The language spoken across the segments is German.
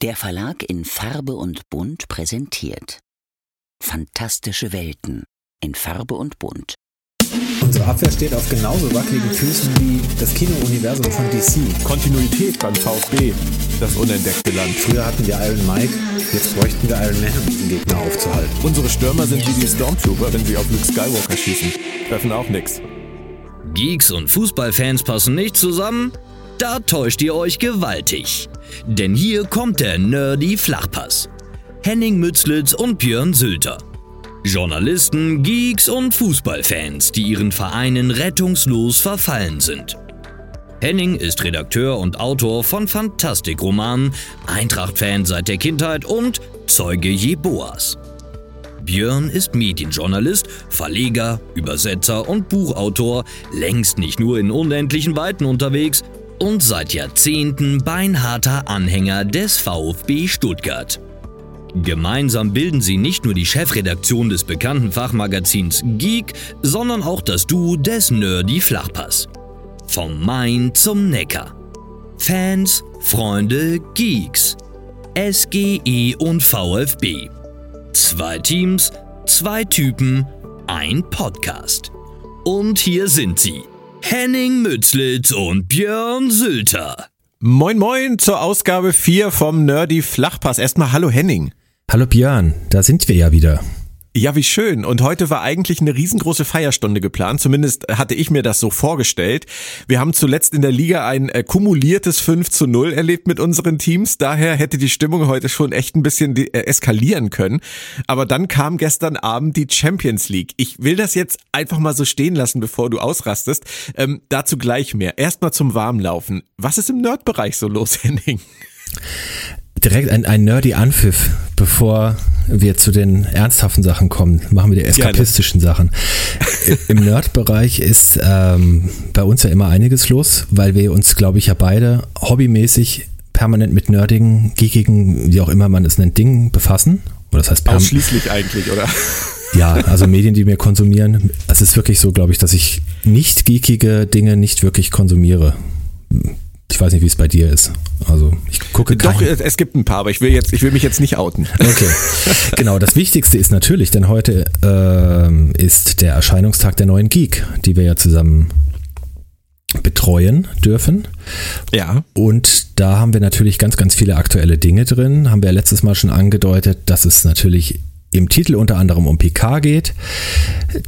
Der Verlag in Farbe und Bunt präsentiert Fantastische Welten in Farbe und Bunt. Unsere Abwehr steht auf genauso wackeligen Füßen wie das Kino-Universum von DC. Kontinuität beim VfB, das unentdeckte Land. Früher hatten wir Iron Mike, jetzt bräuchten wir Iron Man, um diesen Gegner aufzuhalten. Unsere Stürmer sind wie die Stormtrooper, wenn sie auf Luke Skywalker schießen. Treffen auch nix. Geeks und Fußballfans passen nicht zusammen? Da täuscht ihr euch gewaltig. Denn hier kommt der nerdy Flachpass. Henning Mützlitz und Björn Sülter. Journalisten, Geeks und Fußballfans, die ihren Vereinen rettungslos verfallen sind. Henning ist Redakteur und Autor von Fantastikromanen, Eintracht-Fan seit der Kindheit und Zeuge Jeboas. Björn ist Medienjournalist, Verleger, Übersetzer und Buchautor, längst nicht nur in unendlichen Weiten unterwegs und seit Jahrzehnten beinharter Anhänger des VfB Stuttgart. Gemeinsam bilden sie nicht nur die Chefredaktion des bekannten Fachmagazins Geek, sondern auch das Duo des Nerdy Flachpass. Vom Main zum Neckar. Fans, Freunde, Geeks. SGE und VfB. 2 Teams, 2 Typen, ein Podcast. Und hier sind sie, Henning Mützlitz und Björn Sülter. Moin moin zur Ausgabe 4 vom Nerdy Flachpass. Erstmal hallo Henning. Hallo Björn, da sind wir ja wieder. Ja, wie schön. Und heute war eigentlich eine riesengroße Feierstunde geplant. Zumindest hatte ich mir das so vorgestellt. Wir haben zuletzt in der Liga ein kumuliertes 5-0 erlebt mit unseren Teams. Daher hätte die Stimmung heute schon echt ein bisschen eskalieren können. Aber dann kam gestern Abend die Champions League. Ich will das jetzt einfach mal so stehen lassen, bevor du ausrastest. Dazu gleich mehr. Erstmal zum Warmlaufen. Was ist im Nerdbereich so los, Henning? Direkt ein nerdy Anpfiff, bevor wir zu den ernsthaften Sachen kommen, machen wir die eskapistischen Sachen. Im Nerd-Bereich ist bei uns ja immer einiges los, weil wir uns, glaube ich, ja beide hobbymäßig permanent mit nerdigen, geekigen, wie auch immer man es nennt, Dingen befassen. Oder das heißt ausschließlich eigentlich, oder? Ja, also Medien, die wir konsumieren. Es ist wirklich so, glaube ich, dass ich nicht geekige Dinge nicht wirklich konsumiere. Ich weiß nicht, wie es bei dir ist. Also ich gucke doch, es gibt ein paar, aber ich will mich jetzt nicht outen. Okay, genau. Das Wichtigste ist natürlich, denn heute ist der Erscheinungstag der neuen Geek, die wir ja zusammen betreuen dürfen. Ja. Und da haben wir natürlich ganz, ganz viele aktuelle Dinge drin. Haben wir letztes Mal schon angedeutet, dass es natürlich im Titel unter anderem um PK geht.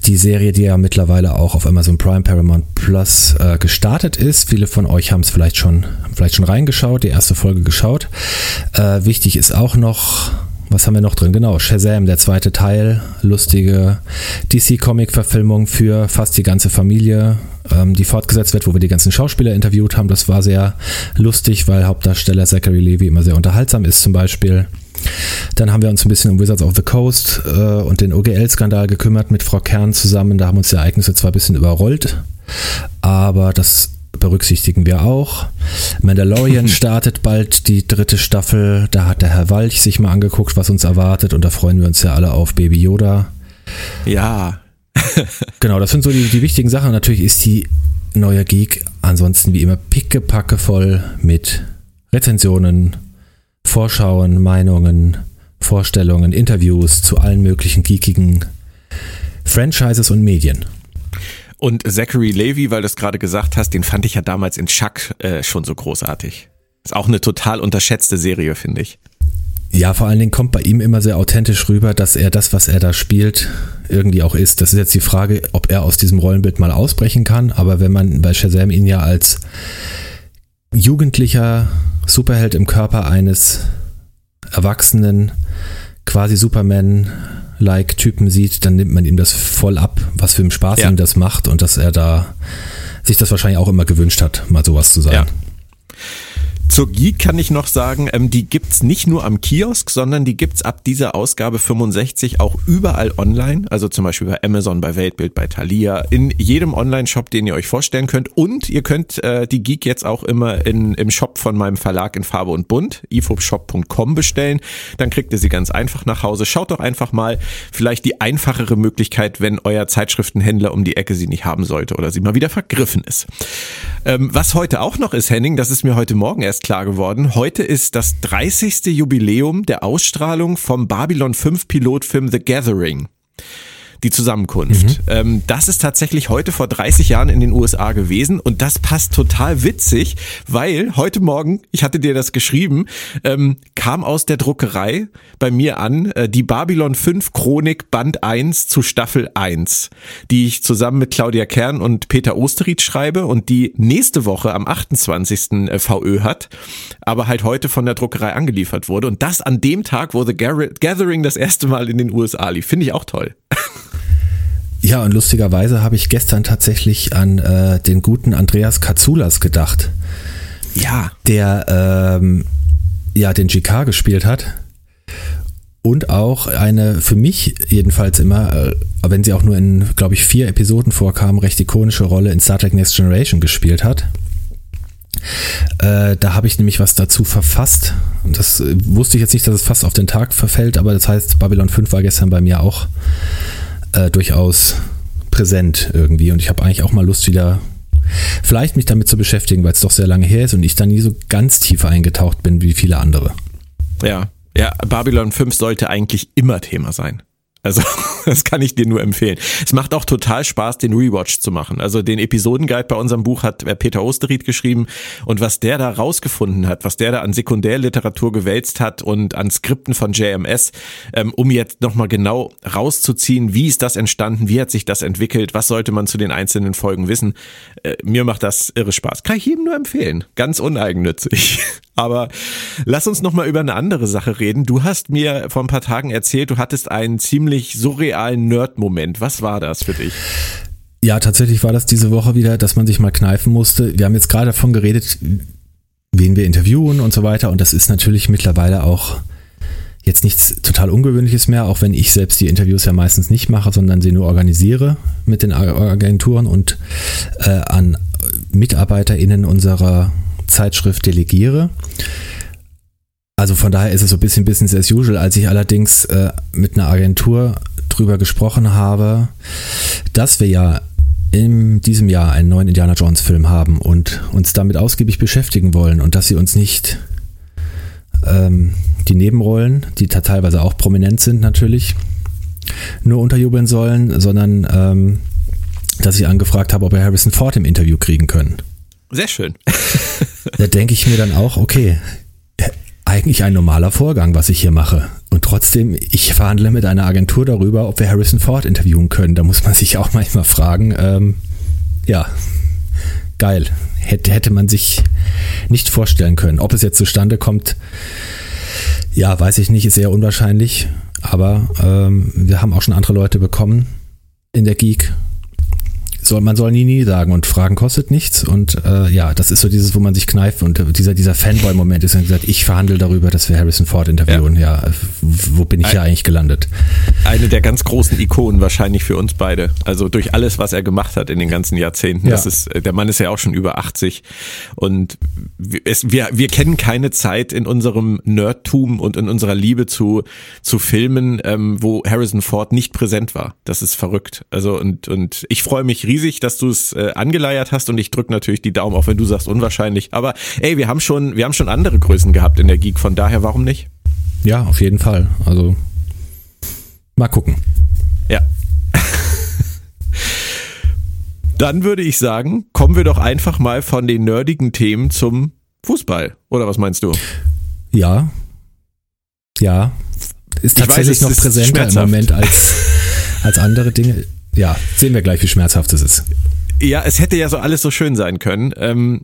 Die Serie, die ja mittlerweile auch auf Amazon Prime, Paramount Plus gestartet ist. Viele von euch haben es vielleicht schon reingeschaut, die erste Folge geschaut. Wichtig ist auch noch, was haben wir noch drin? Genau, Shazam, der zweite Teil. Lustige DC-Comic-Verfilmung für fast die ganze Familie, die fortgesetzt wird, wo wir die ganzen Schauspieler interviewt haben. Das war sehr lustig, weil Hauptdarsteller Zachary Levi immer sehr unterhaltsam ist zum Beispiel. Dann haben wir uns ein bisschen um Wizards of the Coast und den OGL-Skandal gekümmert mit Frau Kern zusammen. Da haben uns die Ereignisse zwar ein bisschen überrollt, aber das berücksichtigen wir auch. Mandalorian startet bald die 3. Staffel. Da hat der Herr Walch sich mal angeguckt, was uns erwartet. Und da freuen wir uns ja alle auf Baby Yoda. Ja. Genau, das sind so die wichtigen Sachen. Natürlich ist die neue Geek ansonsten wie immer pickepacke voll mit Rezensionen, Vorschauen, Meinungen, Vorstellungen, Interviews zu allen möglichen geekigen Franchises und Medien. Und Zachary Levi, weil du es gerade gesagt hast, den fand ich ja damals in Chuck schon so großartig. Ist auch eine total unterschätzte Serie, finde ich. Ja, vor allen Dingen kommt bei ihm immer sehr authentisch rüber, dass er das, was er da spielt, irgendwie auch ist. Das ist jetzt die Frage, ob er aus diesem Rollenbild mal ausbrechen kann. Aber wenn man bei Shazam ihn ja als jugendlicher Superheld im Körper eines erwachsenen, quasi Superman-like Typen sieht, dann nimmt man ihm das voll ab, was für einen Spaß ihm das macht und dass er da sich das wahrscheinlich auch immer gewünscht hat, mal sowas zu sagen. Ja. Zur Geek kann ich noch sagen, die gibt's nicht nur am Kiosk, sondern die gibt's ab dieser Ausgabe 65 auch überall online, also zum Beispiel bei Amazon, bei Weltbild, bei Thalia, in jedem Online-Shop, den ihr euch vorstellen könnt, und ihr könnt die Geek jetzt auch immer im Shop von meinem Verlag in Farbe und Bunt, ifobshop.com, bestellen, dann kriegt ihr sie ganz einfach nach Hause. Schaut doch einfach mal, vielleicht die einfachere Möglichkeit, wenn euer Zeitschriftenhändler um die Ecke sie nicht haben sollte oder sie mal wieder vergriffen ist. Was heute auch noch ist, Henning, das ist mir heute Morgen erst erst klar geworden. Heute ist das 30. Jubiläum der Ausstrahlung vom Babylon 5 Pilotfilm The Gathering. Die Zusammenkunft. Das ist tatsächlich heute vor 30 Jahren in den USA gewesen und das passt total witzig, weil heute Morgen, ich hatte dir das geschrieben, kam aus der Druckerei bei mir an, die Babylon 5 Chronik Band 1 zu Staffel 1, die ich zusammen mit Claudia Kern und Peter Osterried schreibe und die nächste Woche am 28. VÖ hat, aber halt heute von der Druckerei angeliefert wurde und das an dem Tag, wo The Gathering das erste Mal in den USA lief. Finde ich auch toll. Ja, und lustigerweise habe ich gestern tatsächlich an den guten Andreas Katsoulas gedacht. Ja. Der den GK gespielt hat und auch eine, für mich jedenfalls immer, wenn sie auch nur in, glaube ich, 4 Episoden vorkam, recht ikonische Rolle in Star Trek Next Generation gespielt hat. Da habe ich nämlich was dazu verfasst. Das wusste ich jetzt nicht, dass es fast auf den Tag verfällt, aber das heißt, Babylon 5 war gestern bei mir auch durchaus präsent irgendwie und ich habe eigentlich auch mal Lust, wieder vielleicht mich damit zu beschäftigen, weil es doch sehr lange her ist und ich da nie so ganz tief eingetaucht bin wie viele andere. Ja, Babylon 5 sollte eigentlich immer Thema sein. Also das kann ich dir nur empfehlen. Es macht auch total Spaß, den Rewatch zu machen. Also den Episodenguide bei unserem Buch hat Peter Osterried geschrieben und was der da rausgefunden hat, was der da an Sekundärliteratur gewälzt hat und an Skripten von JMS, um jetzt nochmal genau rauszuziehen, wie ist das entstanden, wie hat sich das entwickelt, was sollte man zu den einzelnen Folgen wissen. Mir macht das irre Spaß. Kann ich jedem nur empfehlen. Ganz uneigennützig. Aber lass uns nochmal über eine andere Sache reden. Du hast mir vor ein paar Tagen erzählt, du hattest einen ziemlich surrealen Nerd-Moment. Was war das für dich? Ja, tatsächlich war das diese Woche wieder, dass man sich mal kneifen musste. Wir haben jetzt gerade davon geredet, wen wir interviewen und so weiter. Und das ist natürlich mittlerweile auch jetzt nichts total Ungewöhnliches mehr, auch wenn ich selbst die Interviews ja meistens nicht mache, sondern sie nur organisiere mit den Agenturen und an MitarbeiterInnen unserer Zeitschrift delegiere. Also von daher ist es so ein bisschen Business as usual. Als ich allerdings mit einer Agentur drüber gesprochen habe, dass wir ja in diesem Jahr einen neuen Indiana Jones Film haben und uns damit ausgiebig beschäftigen wollen und dass sie uns nicht die Nebenrollen, die teilweise auch prominent sind natürlich, nur unterjubeln sollen, sondern dass ich angefragt habe, ob wir Harrison Ford im Interview kriegen können. Sehr schön. Da denke ich mir dann auch, okay, eigentlich ein normaler Vorgang, was ich hier mache. Und trotzdem, ich verhandle mit einer Agentur darüber, ob wir Harrison Ford interviewen können. Da muss man sich auch manchmal fragen, geil. Hätte man sich nicht vorstellen können. Ob es jetzt zustande kommt, ja, weiß ich nicht, ist eher unwahrscheinlich. Aber wir haben auch schon andere Leute bekommen in der Geek. Man soll nie sagen und Fragen kostet nichts und das ist so dieses, wo man sich kneift und dieser Fanboy-Moment ist dann gesagt, ich verhandle darüber, dass wir Harrison Ford interviewen. Ja, wo bin ich ja eigentlich gelandet? Eine der ganz großen Ikonen wahrscheinlich für uns beide, also durch alles, was er gemacht hat in den ganzen Jahrzehnten. Ja. Der Mann ist ja auch schon über 80 und wir kennen keine Zeit in unserem Nerdtum und in unserer Liebe zu Filmen, wo Harrison Ford nicht präsent war. Das ist verrückt. Also und ich freue mich riesig, dass du es angeleiert hast und ich drücke natürlich die Daumen, auch wenn du sagst unwahrscheinlich. Aber ey, wir haben schon andere Größen gehabt in der Geek, von daher warum nicht? Ja, auf jeden Fall. Also mal gucken. Ja. Dann würde ich sagen, kommen wir doch einfach mal von den nerdigen Themen zum Fußball. Oder was meinst du? Ja. Ist tatsächlich noch präsenter im Moment als andere Dinge. Ja, sehen wir gleich, wie schmerzhaft es ist. Ja, es hätte ja so alles so schön sein können.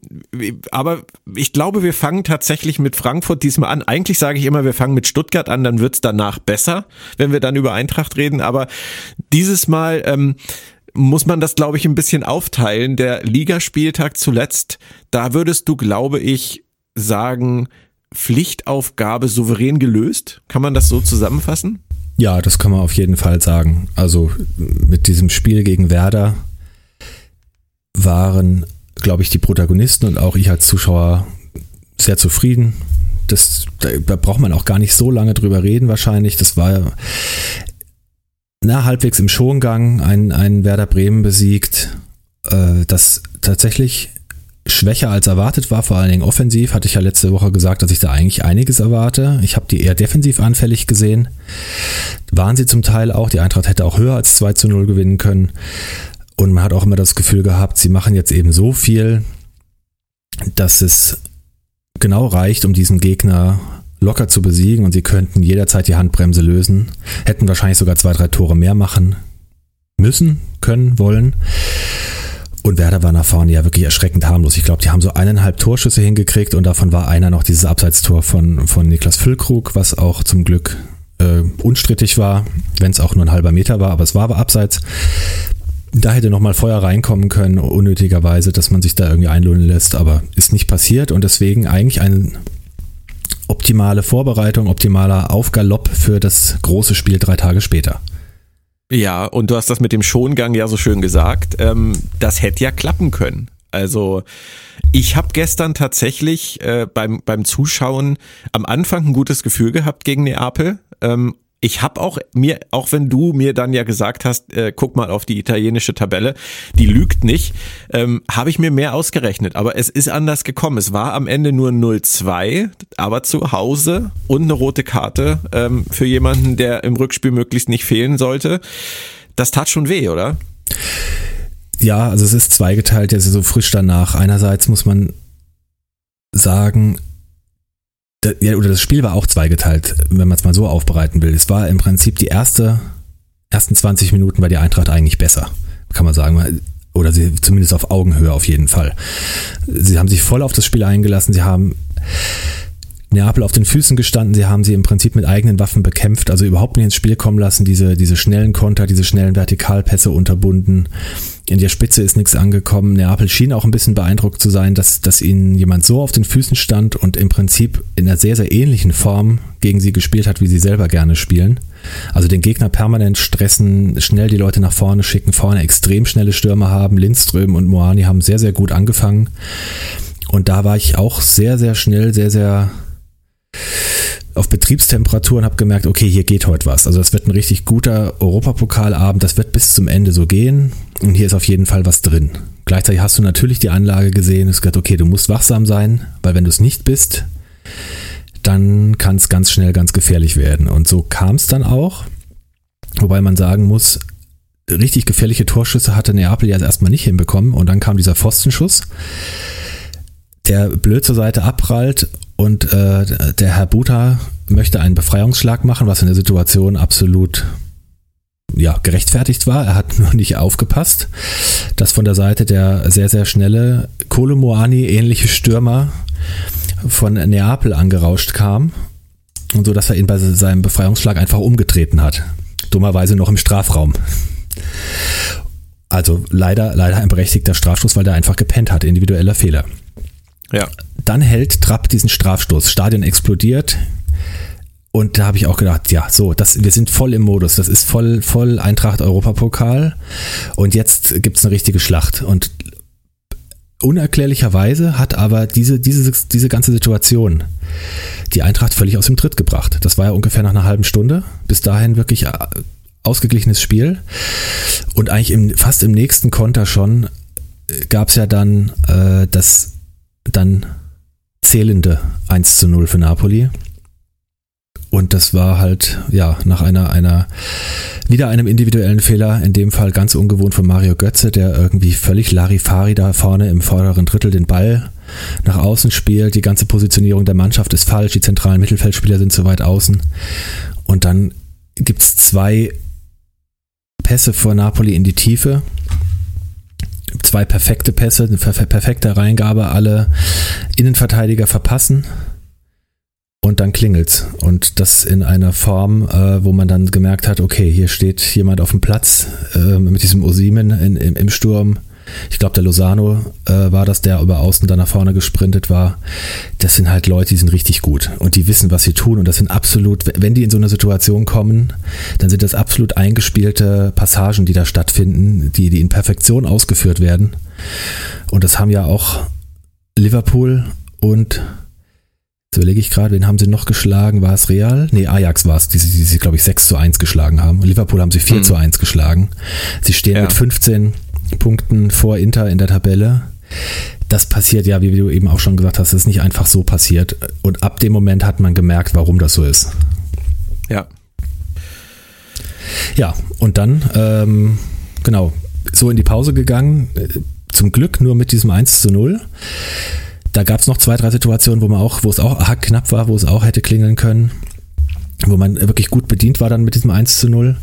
Aber ich glaube, wir fangen tatsächlich mit Frankfurt diesmal an. Eigentlich sage ich immer, wir fangen mit Stuttgart an, dann wird's danach besser, wenn wir dann über Eintracht reden. Aber dieses Mal muss man das, glaube ich, ein bisschen aufteilen. Der Ligaspieltag zuletzt, da würdest du, glaube ich, sagen, Pflichtaufgabe souverän gelöst. Kann man das so zusammenfassen? Ja, das kann man auf jeden Fall sagen. Also mit diesem Spiel gegen Werder waren, glaube ich, die Protagonisten und auch ich als Zuschauer sehr zufrieden. Da braucht man auch gar nicht so lange drüber reden wahrscheinlich. Das war halbwegs im Schongang ein Werder Bremen besiegt, das tatsächlich schwächer als erwartet war, vor allen Dingen offensiv. Hatte ich ja letzte Woche gesagt, dass ich da eigentlich einiges erwarte. Ich habe die eher defensiv anfällig gesehen. Waren sie zum Teil auch. Die Eintracht hätte auch höher als 2:0 gewinnen können. Und man hat auch immer das Gefühl gehabt, sie machen jetzt eben so viel, dass es genau reicht, um diesen Gegner locker zu besiegen. Und sie könnten jederzeit die Handbremse lösen. Hätten wahrscheinlich sogar 2-3 Tore mehr machen müssen, können, wollen. Und Werder war nach vorne ja wirklich erschreckend harmlos. Ich glaube, die haben so 1,5 Torschüsse hingekriegt und davon war einer noch dieses Abseitstor von Niklas Füllkrug, was auch zum Glück unstrittig war, wenn es auch nur ein halber Meter war, aber es war aber abseits. Da hätte nochmal Feuer reinkommen können, unnötigerweise, dass man sich da irgendwie einlullen lässt, aber ist nicht passiert und deswegen eigentlich eine optimale Vorbereitung, optimaler Aufgalopp für das große Spiel 3 Tage später. Ja, und du hast das mit dem Schongang ja so schön gesagt, das hätte ja klappen können. Also ich habe gestern tatsächlich beim Zuschauen am Anfang ein gutes Gefühl gehabt gegen Neapel. Ich habe auch wenn du mir dann ja gesagt hast, guck mal auf die italienische Tabelle, die lügt nicht, habe ich mir mehr ausgerechnet. Aber es ist anders gekommen. Es war am Ende nur 0-2, aber zu Hause und eine rote Karte für jemanden, der im Rückspiel möglichst nicht fehlen sollte. Das tat schon weh, oder? Ja, also es ist zweigeteilt, jetzt so frisch danach. Einerseits muss man sagen, ja, oder das Spiel war auch zweigeteilt, wenn man es mal so aufbereiten will. Es war im Prinzip die ersten 20 Minuten war die Eintracht eigentlich besser, kann man sagen. Oder sie zumindest auf Augenhöhe auf jeden Fall. Sie haben sich voll auf das Spiel eingelassen. Sie haben Neapel auf den Füßen gestanden. Sie haben sie im Prinzip mit eigenen Waffen bekämpft. Also überhaupt nicht ins Spiel kommen lassen. Diese schnellen Konter, diese schnellen Vertikalpässe unterbunden. In der Spitze ist nichts angekommen. Neapel schien auch ein bisschen beeindruckt zu sein, dass ihnen jemand so auf den Füßen stand und im Prinzip in einer sehr, sehr ähnlichen Form gegen sie gespielt hat, wie sie selber gerne spielen. Also den Gegner permanent stressen, schnell die Leute nach vorne schicken, vorne extrem schnelle Stürmer haben. Lindström und Moani haben sehr, sehr gut angefangen. Und da war ich auch sehr, sehr schnell, sehr, sehr auf Betriebstemperatur und habe gemerkt, okay, hier geht heute was. Also das wird ein richtig guter Europapokalabend, das wird bis zum Ende so gehen und hier ist auf jeden Fall was drin. Gleichzeitig hast du natürlich die Anlage gesehen, es gesagt, okay, du musst wachsam sein, weil wenn du es nicht bist, dann kann es ganz schnell ganz gefährlich werden. Und so kam es dann auch, wobei man sagen muss, richtig gefährliche Torschüsse hatte Neapel ja erstmal nicht hinbekommen und dann kam dieser Pfostenschuss, der blöd zur Seite abprallt und der Herr Buta möchte einen Befreiungsschlag machen, was in der Situation absolut ja gerechtfertigt war. Er hat nur nicht aufgepasst, dass von der Seite der sehr, sehr schnelle Kolo Muani ähnliche Stürmer von Neapel angerauscht kam und so, dass er ihn bei seinem Befreiungsschlag einfach umgetreten hat. Dummerweise noch im Strafraum. Also leider ein berechtigter Strafstoß, weil der einfach gepennt hat, individueller Fehler. Ja. Dann hält Trapp diesen Strafstoß, Stadion explodiert und da habe ich auch gedacht, ja, so, wir sind voll im Modus, das ist voll Eintracht-Europapokal und jetzt gibt es eine richtige Schlacht und unerklärlicherweise hat aber diese ganze Situation die Eintracht völlig aus dem Tritt gebracht. Das war ja ungefähr nach einer halben Stunde, bis dahin wirklich ausgeglichenes Spiel und eigentlich fast im nächsten Konter schon gab es ja dann das zählende 1:0 für Napoli. Und das war halt, ja, nach einem individuellen Fehler, in dem Fall ganz ungewohnt von Mario Götze, der irgendwie völlig Larifari da vorne im vorderen Drittel den Ball nach außen spielt. Die ganze Positionierung der Mannschaft ist falsch, die zentralen Mittelfeldspieler sind zu weit außen. Und dann gibt es 2 Pässe von Napoli in die Tiefe. 2 perfekte Pässe, eine perfekte Reingabe, alle Innenverteidiger verpassen und dann klingelt's. Und das in einer Form, wo man dann gemerkt hat, okay, hier steht jemand auf dem Platz mit diesem Osimhen im Sturm. Ich glaube, der Lozano war das, der über außen dann nach vorne gesprintet war. Das sind halt Leute, die sind richtig gut und die wissen, was sie tun und das sind absolut, wenn die in so eine Situation kommen, dann sind das absolut eingespielte Passagen, die da stattfinden, die in Perfektion ausgeführt werden und das haben ja auch Liverpool und, jetzt überlege ich gerade, wen haben sie noch geschlagen, war es Real? Nee, Ajax war es, die sie glaube ich 6:1 geschlagen haben. Liverpool haben sie 4:1 geschlagen. Sie stehen mit 15 Punkten vor Inter in der Tabelle. das passiert ja, wie du eben auch schon gesagt hast, das ist nicht einfach so passiert. Und ab dem Moment hat man gemerkt, warum das so ist. Ja. Ja, und dann, genau, so in die Pause gegangen, zum Glück nur mit diesem 1:0. Da gab es noch zwei, drei Situationen, wo es auch knapp war, wo es auch hätte klingeln können, wo man wirklich gut bedient war dann mit diesem 1:0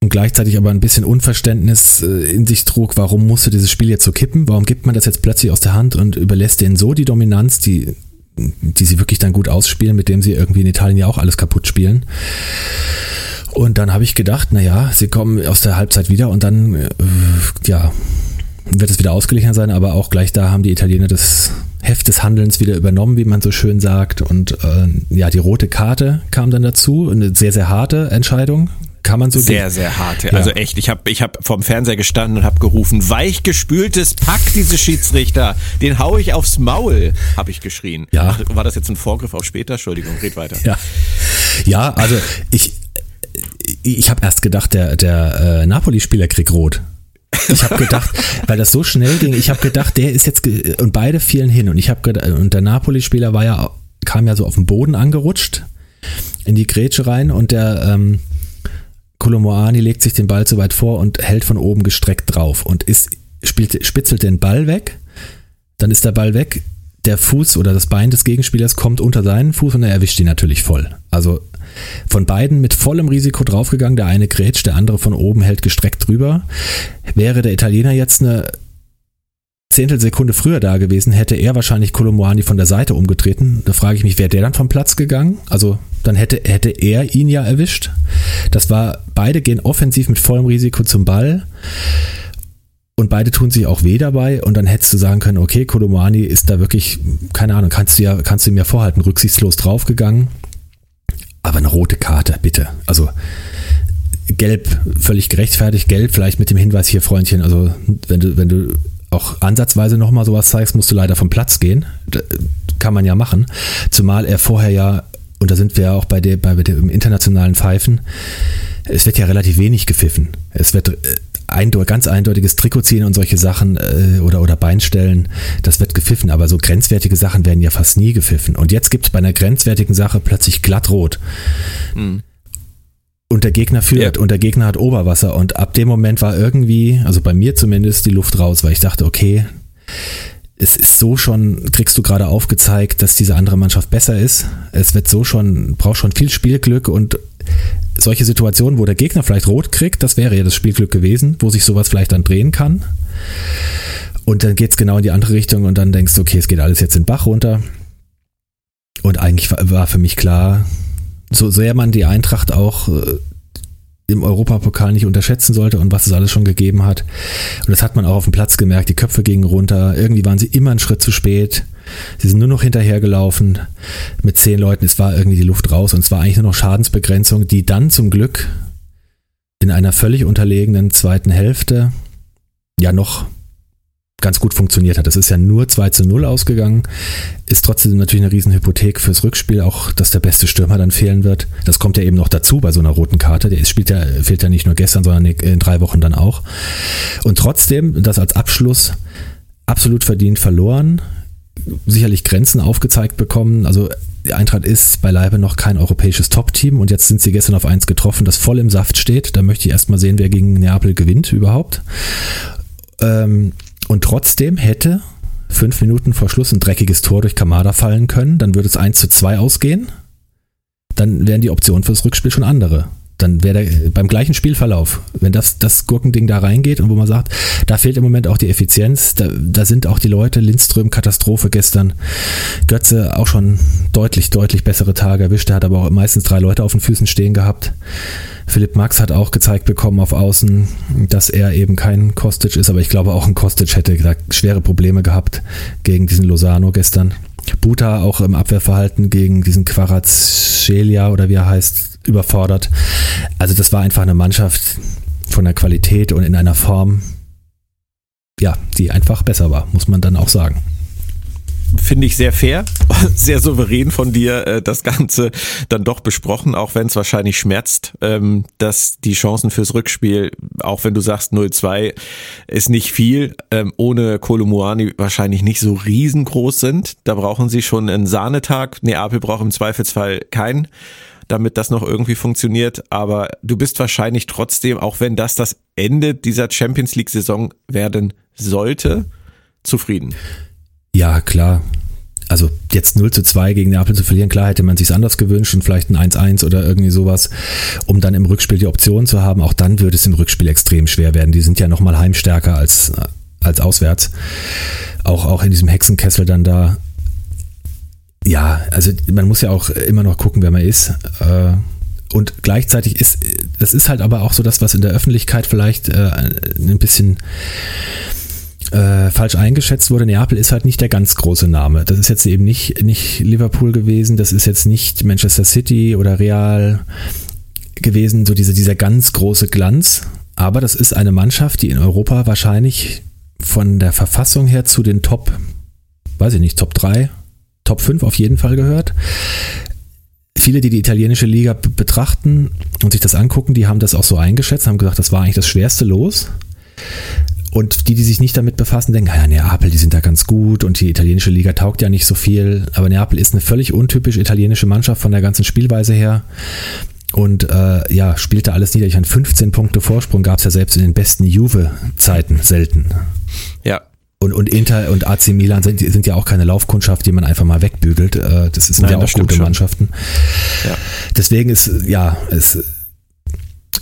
und gleichzeitig aber ein bisschen Unverständnis in sich trug, warum musste dieses Spiel jetzt so kippen, warum gibt man das jetzt plötzlich aus der Hand und überlässt denen so die Dominanz, die sie wirklich dann gut ausspielen, mit dem sie irgendwie in Italien ja auch alles kaputt spielen. Und dann habe ich gedacht, naja, sie kommen aus der Halbzeit wieder und dann, ja, wird es wieder ausgeglichen sein, aber auch gleich da haben die Italiener das Heft des Handelns wieder übernommen, wie man so schön sagt. Und ja, die rote Karte kam dann dazu, eine sehr, sehr harte Entscheidung. Kann man so sehr, sehr harte. Ja. Also echt, ich hab vorm Fernseher gestanden und habe gerufen, weichgespültes Pack, diese Schiedsrichter, den hau ich aufs Maul, habe ich geschrien. Ja. War das jetzt ein Vorgriff auf später? Entschuldigung, red weiter. Ja, also ich habe erst gedacht, der Napoli-Spieler kriegt rot. Ich habe gedacht, weil das so schnell ging, ich habe gedacht, der ist jetzt, und beide fielen hin. Und ich habe gedacht, und der Napoli-Spieler kam ja so auf den Boden angerutscht, in die Grätsche rein, und der Kolo Muani legt sich den Ball zu weit vor und hält von oben gestreckt drauf und spitzelt den Ball weg. Dann ist der Ball weg, der Fuß oder das Bein des Gegenspielers kommt unter seinen Fuß und er erwischt ihn natürlich voll. Also von beiden mit vollem Risiko draufgegangen, der eine grätscht, der andere von oben hält gestreckt drüber. Wäre der Italiener jetzt eine Zehntelsekunde früher da gewesen, hätte er wahrscheinlich Kolo Muani von der Seite umgetreten. Da frage ich mich, wäre der dann vom Platz gegangen? Also dann hätte er ihn ja erwischt. Das war, beide gehen offensiv mit vollem Risiko zum Ball und beide tun sich auch weh dabei und dann hättest du sagen können, okay, Kolo Muani ist da wirklich, keine Ahnung, kannst du ihm ja vorhalten, rücksichtslos draufgegangen. Aber eine rote Karte, bitte. Also gelb, völlig gerechtfertigt, gelb, vielleicht mit dem Hinweis hier, Freundchen, also wenn du auch ansatzweise nochmal sowas zeigst, musst du leider vom Platz gehen. Das kann man ja machen. Zumal er vorher ja, und da sind wir ja auch bei dem internationalen Pfeifen, es wird ja relativ wenig gepfiffen. Es wird ganz eindeutiges Trikot ziehen und solche Sachen oder Beinstellen, das wird gepfiffen. Aber so grenzwertige Sachen werden ja fast nie gepfiffen. Und jetzt gibt es bei einer grenzwertigen Sache plötzlich glatt rot. Mhm. Und der Gegner führt und der Gegner hat Oberwasser und ab dem Moment war irgendwie, also bei mir zumindest, die Luft raus, weil ich dachte, okay, es ist so schon, kriegst du gerade aufgezeigt, dass diese andere Mannschaft besser ist. Es wird so schon, braucht schon viel Spielglück und solche Situationen, wo der Gegner vielleicht rot kriegt, das wäre ja das Spielglück gewesen, wo sich sowas vielleicht dann drehen kann. Und dann geht's genau in die andere Richtung und dann denkst du, okay, es geht alles jetzt in den Bach runter. Und eigentlich war für mich klar, so sehr man die Eintracht auch im Europapokal nicht unterschätzen sollte und was es alles schon gegeben hat. Und das hat man auch auf dem Platz gemerkt. Die Köpfe gingen runter. Irgendwie waren sie immer einen Schritt zu spät. Sie sind nur noch hinterhergelaufen mit 10 Leuten. Es war irgendwie die Luft raus. Und es war eigentlich nur noch Schadensbegrenzung, die dann zum Glück in einer völlig unterlegenen zweiten Hälfte ja noch ganz gut funktioniert hat. Das ist ja nur 2:0 ausgegangen. Ist trotzdem natürlich eine Riesenhypothek fürs Rückspiel, auch dass der beste Stürmer dann fehlen wird. Das kommt ja eben noch dazu bei so einer roten Karte. Der fehlt ja nicht nur gestern, sondern in 3 Wochen dann auch. Und trotzdem, das als Abschluss absolut verdient verloren, sicherlich Grenzen aufgezeigt bekommen. Also die Eintracht ist beileibe noch kein europäisches Top-Team und jetzt sind sie gestern auf 1 getroffen, das voll im Saft steht. Da möchte ich erstmal sehen, wer gegen Neapel gewinnt überhaupt. Und trotzdem hätte 5 Minuten vor Schluss ein dreckiges Tor durch Kamada fallen können. Dann würde es 1:2 ausgehen. Dann wären die Optionen fürs Rückspiel schon andere. Dann wäre beim gleichen Spielverlauf, wenn das Gurkending da reingeht und wo man sagt, da fehlt im Moment auch die Effizienz. Da sind auch die Leute, Lindström, Katastrophe gestern. Götze auch schon deutlich, deutlich bessere Tage erwischt. Der hat aber auch meistens 3 Leute auf den Füßen stehen gehabt. Philipp Max hat auch gezeigt bekommen auf Außen, dass er eben kein Kostic ist, aber ich glaube auch ein Kostic hätte gesagt, schwere Probleme gehabt gegen diesen Lozano gestern. Buta auch im Abwehrverhalten gegen diesen Quarazschelia oder wie er heißt, überfordert. Also das war einfach eine Mannschaft von der Qualität und in einer Form, ja, die einfach besser war, muss man dann auch sagen. finde ich sehr fair, sehr souverän von dir, das Ganze dann doch besprochen, auch wenn es wahrscheinlich schmerzt, dass die Chancen fürs Rückspiel, auch wenn du sagst 0-2 ist nicht viel, ohne Kolo Muani wahrscheinlich nicht so riesengroß sind. Da brauchen sie schon einen Sahnetag. Neapel braucht im Zweifelsfall keinen, damit das noch irgendwie funktioniert. Aber du bist wahrscheinlich trotzdem, auch wenn das das Ende dieser Champions-League-Saison werden sollte, zufrieden. Ja, klar. Also jetzt 0-2 gegen Neapel zu verlieren, klar, hätte man sich's anders gewünscht und vielleicht ein 1-1 oder irgendwie sowas, um dann im Rückspiel die Option zu haben. Auch dann würde es im Rückspiel extrem schwer werden. Die sind ja nochmal heimstärker als auswärts. Auch in diesem Hexenkessel dann da. Ja, also man muss ja auch immer noch gucken, wer man ist. Und gleichzeitig ist, das ist halt aber auch so das, was in der Öffentlichkeit vielleicht ein bisschen falsch eingeschätzt wurde. Neapel ist halt nicht der ganz große Name. Das ist jetzt eben nicht Liverpool gewesen, das ist jetzt nicht Manchester City oder Real gewesen, so dieser ganz große Glanz. Aber das ist eine Mannschaft, die in Europa wahrscheinlich von der Verfassung her zu den Top 3, Top 5 auf jeden Fall gehört. Viele, die italienische Liga betrachten und sich das angucken, die haben das auch so eingeschätzt, haben gesagt, das war eigentlich das schwerste Los. Und die sich nicht damit befassen, denken, ja, Neapel, die sind da ganz gut und die italienische Liga taugt ja nicht so viel. Aber Neapel ist eine völlig untypisch italienische Mannschaft von der ganzen Spielweise her und spielt da alles nieder. Ich meine, 15 Punkte Vorsprung gab es ja selbst in den besten Juve-Zeiten selten. Ja. Und Inter und AC Milan sind ja auch keine Laufkundschaft, die man einfach mal wegbügelt. Das sind ja auch gute Mannschaften. Ja. Deswegen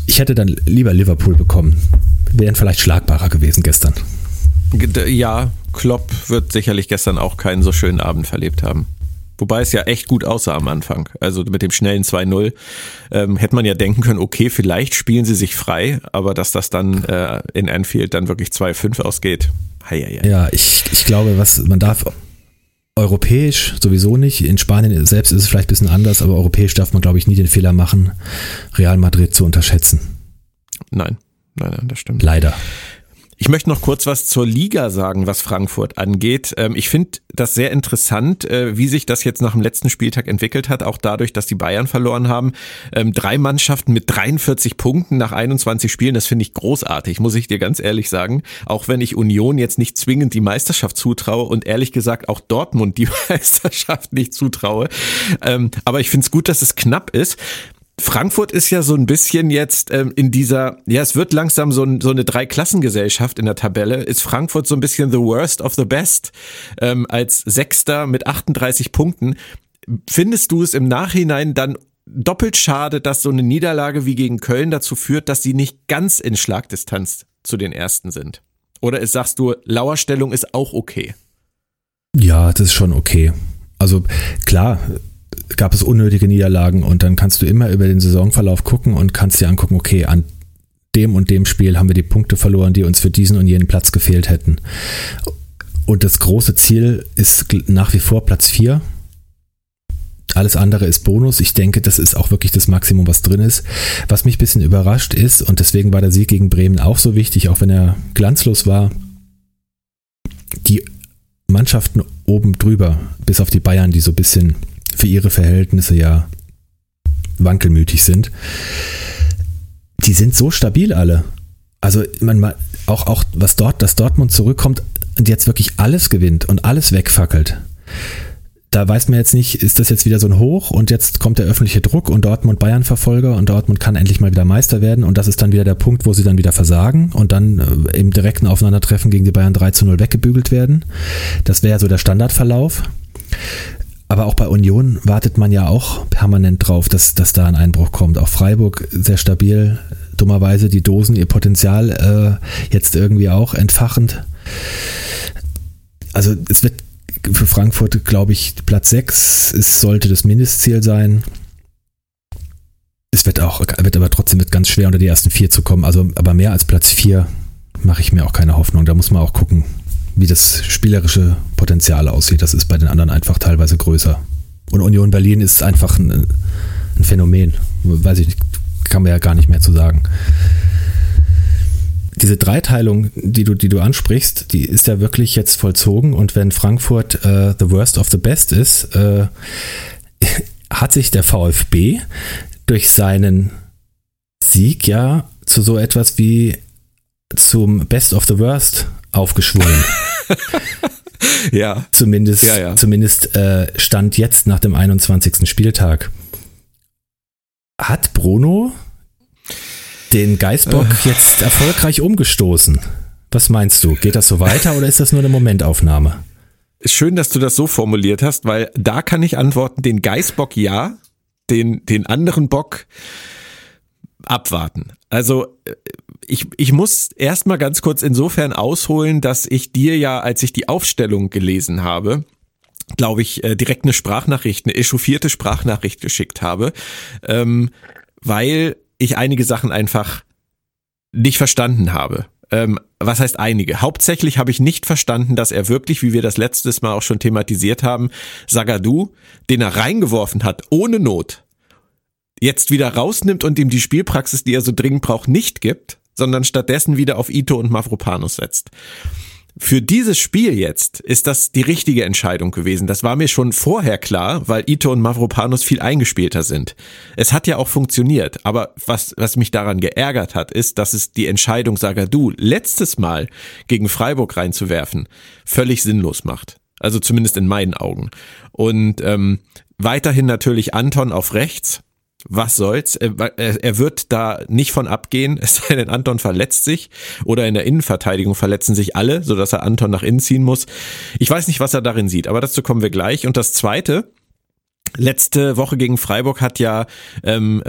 ich hätte dann lieber Liverpool bekommen. Wären vielleicht schlagbarer gewesen gestern. Ja, Klopp wird sicherlich gestern auch keinen so schönen Abend verlebt haben. Wobei es ja echt gut aussah am Anfang. Also mit dem schnellen 2-0 hätte man ja denken können, okay, vielleicht spielen sie sich frei, aber dass das dann in Anfield dann wirklich 2-5 ausgeht. Hei. Ja, ich glaube, man darf europäisch sowieso nicht. In Spanien selbst ist es vielleicht ein bisschen anders, aber europäisch darf man, glaube ich, nie den Fehler machen, Real Madrid zu unterschätzen. Nein, das stimmt. Leider. Ich möchte noch kurz was zur Liga sagen, was Frankfurt angeht. Ich finde das sehr interessant, wie sich das jetzt nach dem letzten Spieltag entwickelt hat, auch dadurch, dass die Bayern verloren haben. 3 Mannschaften mit 43 Punkten nach 21 Spielen, das finde ich großartig, muss ich dir ganz ehrlich sagen. Auch wenn ich Union jetzt nicht zwingend die Meisterschaft zutraue und ehrlich gesagt auch Dortmund die Meisterschaft nicht zutraue. Aber ich finde es gut, dass es knapp ist. Frankfurt ist ja so ein bisschen jetzt in dieser, ja, es wird langsam so eine Dreiklassengesellschaft in der Tabelle, ist Frankfurt so ein bisschen the worst of the best, als Sechster mit 38 Punkten. Findest du es im Nachhinein dann doppelt schade, dass so eine Niederlage wie gegen Köln dazu führt, dass sie nicht ganz in Schlagdistanz zu den Ersten sind? Oder sagst du, Lauerstellung ist auch okay? Ja, das ist schon okay. Also klar, gab es unnötige Niederlagen und dann kannst du immer über den Saisonverlauf gucken und kannst dir angucken, okay, an dem und dem Spiel haben wir die Punkte verloren, die uns für diesen und jenen Platz gefehlt hätten. Und das große Ziel ist nach wie vor Platz 4. Alles andere ist Bonus. Ich denke, das ist auch wirklich das Maximum, was drin ist. Was mich ein bisschen überrascht ist, und deswegen war der Sieg gegen Bremen auch so wichtig, auch wenn er glanzlos war, die Mannschaften oben drüber, bis auf die Bayern, die so ein bisschen für ihre Verhältnisse ja wankelmütig sind. Die sind so stabil alle. Also man auch dass Dortmund zurückkommt und jetzt wirklich alles gewinnt und alles wegfackelt. Da weiß man jetzt nicht, ist das jetzt wieder so ein Hoch und jetzt kommt der öffentliche Druck und Dortmund Bayern-Verfolger und Dortmund kann endlich mal wieder Meister werden und das ist dann wieder der Punkt, wo sie dann wieder versagen und dann im direkten Aufeinandertreffen gegen die Bayern 3-0 weggebügelt werden. Das wäre ja so der Standardverlauf. Aber auch bei Union wartet man ja auch permanent drauf, dass da ein Einbruch kommt. Auch Freiburg sehr stabil, dummerweise die Dosen ihr Potenzial jetzt irgendwie auch entfachend. Also es wird für Frankfurt, glaube ich, Platz 6, es sollte das Mindestziel sein. Es wird aber trotzdem ganz schwer unter die ersten 4 zu kommen. Also aber mehr als Platz 4 mache ich mir auch keine Hoffnung. Da muss man auch gucken, wie das spielerische Potenzial aussieht. Das ist bei den anderen einfach teilweise größer. Und Union Berlin ist einfach ein Phänomen. Weiß ich nicht, kann man ja gar nicht mehr zu sagen. diese Dreiteilung, die du ansprichst, die ist ja wirklich jetzt vollzogen. Und wenn Frankfurt the worst of the best ist, hat sich der VfB durch seinen Sieg ja zu so etwas wie zum Best of the Worst aufgeschwungen. Ja. Zumindest, Stand jetzt nach dem 21. Spieltag. Hat Bruno den Geißbock jetzt erfolgreich umgestoßen? Was meinst du? Geht das so weiter oder ist das nur eine Momentaufnahme? Schön, dass du das so formuliert hast, weil da kann ich antworten, den Geißbock ja, den anderen Bock abwarten. Also ich muss erstmal ganz kurz insofern ausholen, dass ich dir ja, als ich die Aufstellung gelesen habe, glaube ich, direkt eine echauffierte Sprachnachricht geschickt habe, weil ich einige Sachen einfach nicht verstanden habe. Was heißt einige? Hauptsächlich habe ich nicht verstanden, dass er wirklich, wie wir das letztes Mal auch schon thematisiert haben, Zagadou, den er reingeworfen hat, ohne Not, jetzt wieder rausnimmt und ihm die Spielpraxis, die er so dringend braucht, nicht gibt, sondern stattdessen wieder auf Ito und Mavropanos setzt. Für dieses Spiel jetzt ist das die richtige Entscheidung gewesen. Das war mir schon vorher klar, weil Ito und Mavropanos viel eingespielter sind. Es hat ja auch funktioniert, aber was mich daran geärgert hat, ist, dass es die Entscheidung, Zagadou letztes Mal gegen Freiburg reinzuwerfen, völlig sinnlos macht. Also zumindest in meinen Augen. Und weiterhin natürlich Anton auf rechts. Was soll's? Er wird da nicht von abgehen, es sei denn, Anton verletzt sich oder in der Innenverteidigung verletzen sich alle, sodass er Anton nach innen ziehen muss. Ich weiß nicht, was er darin sieht, aber dazu kommen wir gleich. Und das Zweite, letzte Woche gegen Freiburg hat ja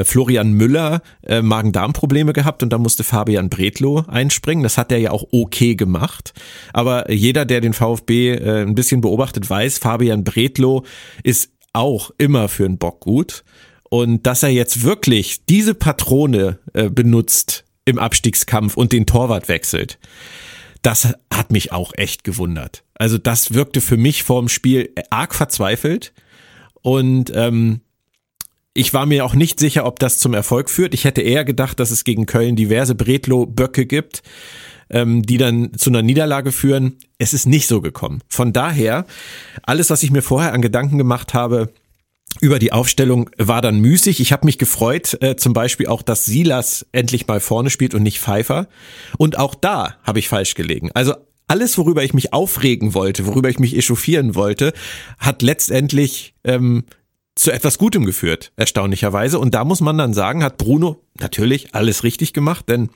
Florian Müller Magen-Darm-Probleme gehabt und da musste Fabian Bredlow einspringen. Das hat er ja auch okay gemacht, aber jeder, der den VfB ein bisschen beobachtet, weiß, Fabian Bredlow ist auch immer für einen Bock gut. Und dass er jetzt wirklich diese Patrone benutzt im Abstiegskampf und den Torwart wechselt, das hat mich auch echt gewundert. Also das wirkte für mich vorm Spiel arg verzweifelt und ich war mir auch nicht sicher, ob das zum Erfolg führt. Ich hätte eher gedacht, dass es gegen Köln diverse Bredlow-Böcke gibt, die dann zu einer Niederlage führen. Es ist nicht so gekommen. Von daher, alles, was ich mir vorher an Gedanken gemacht habe, über die Aufstellung war dann müßig. Ich habe mich gefreut, zum Beispiel auch, dass Silas endlich mal vorne spielt und nicht Pfeiffer. Und auch da habe ich falsch gelegen. Also alles, worüber ich mich aufregen wollte, worüber ich mich echauffieren wollte, hat letztendlich zu etwas Gutem geführt, erstaunlicherweise. Und da muss man dann sagen, hat Bruno natürlich alles richtig gemacht, denn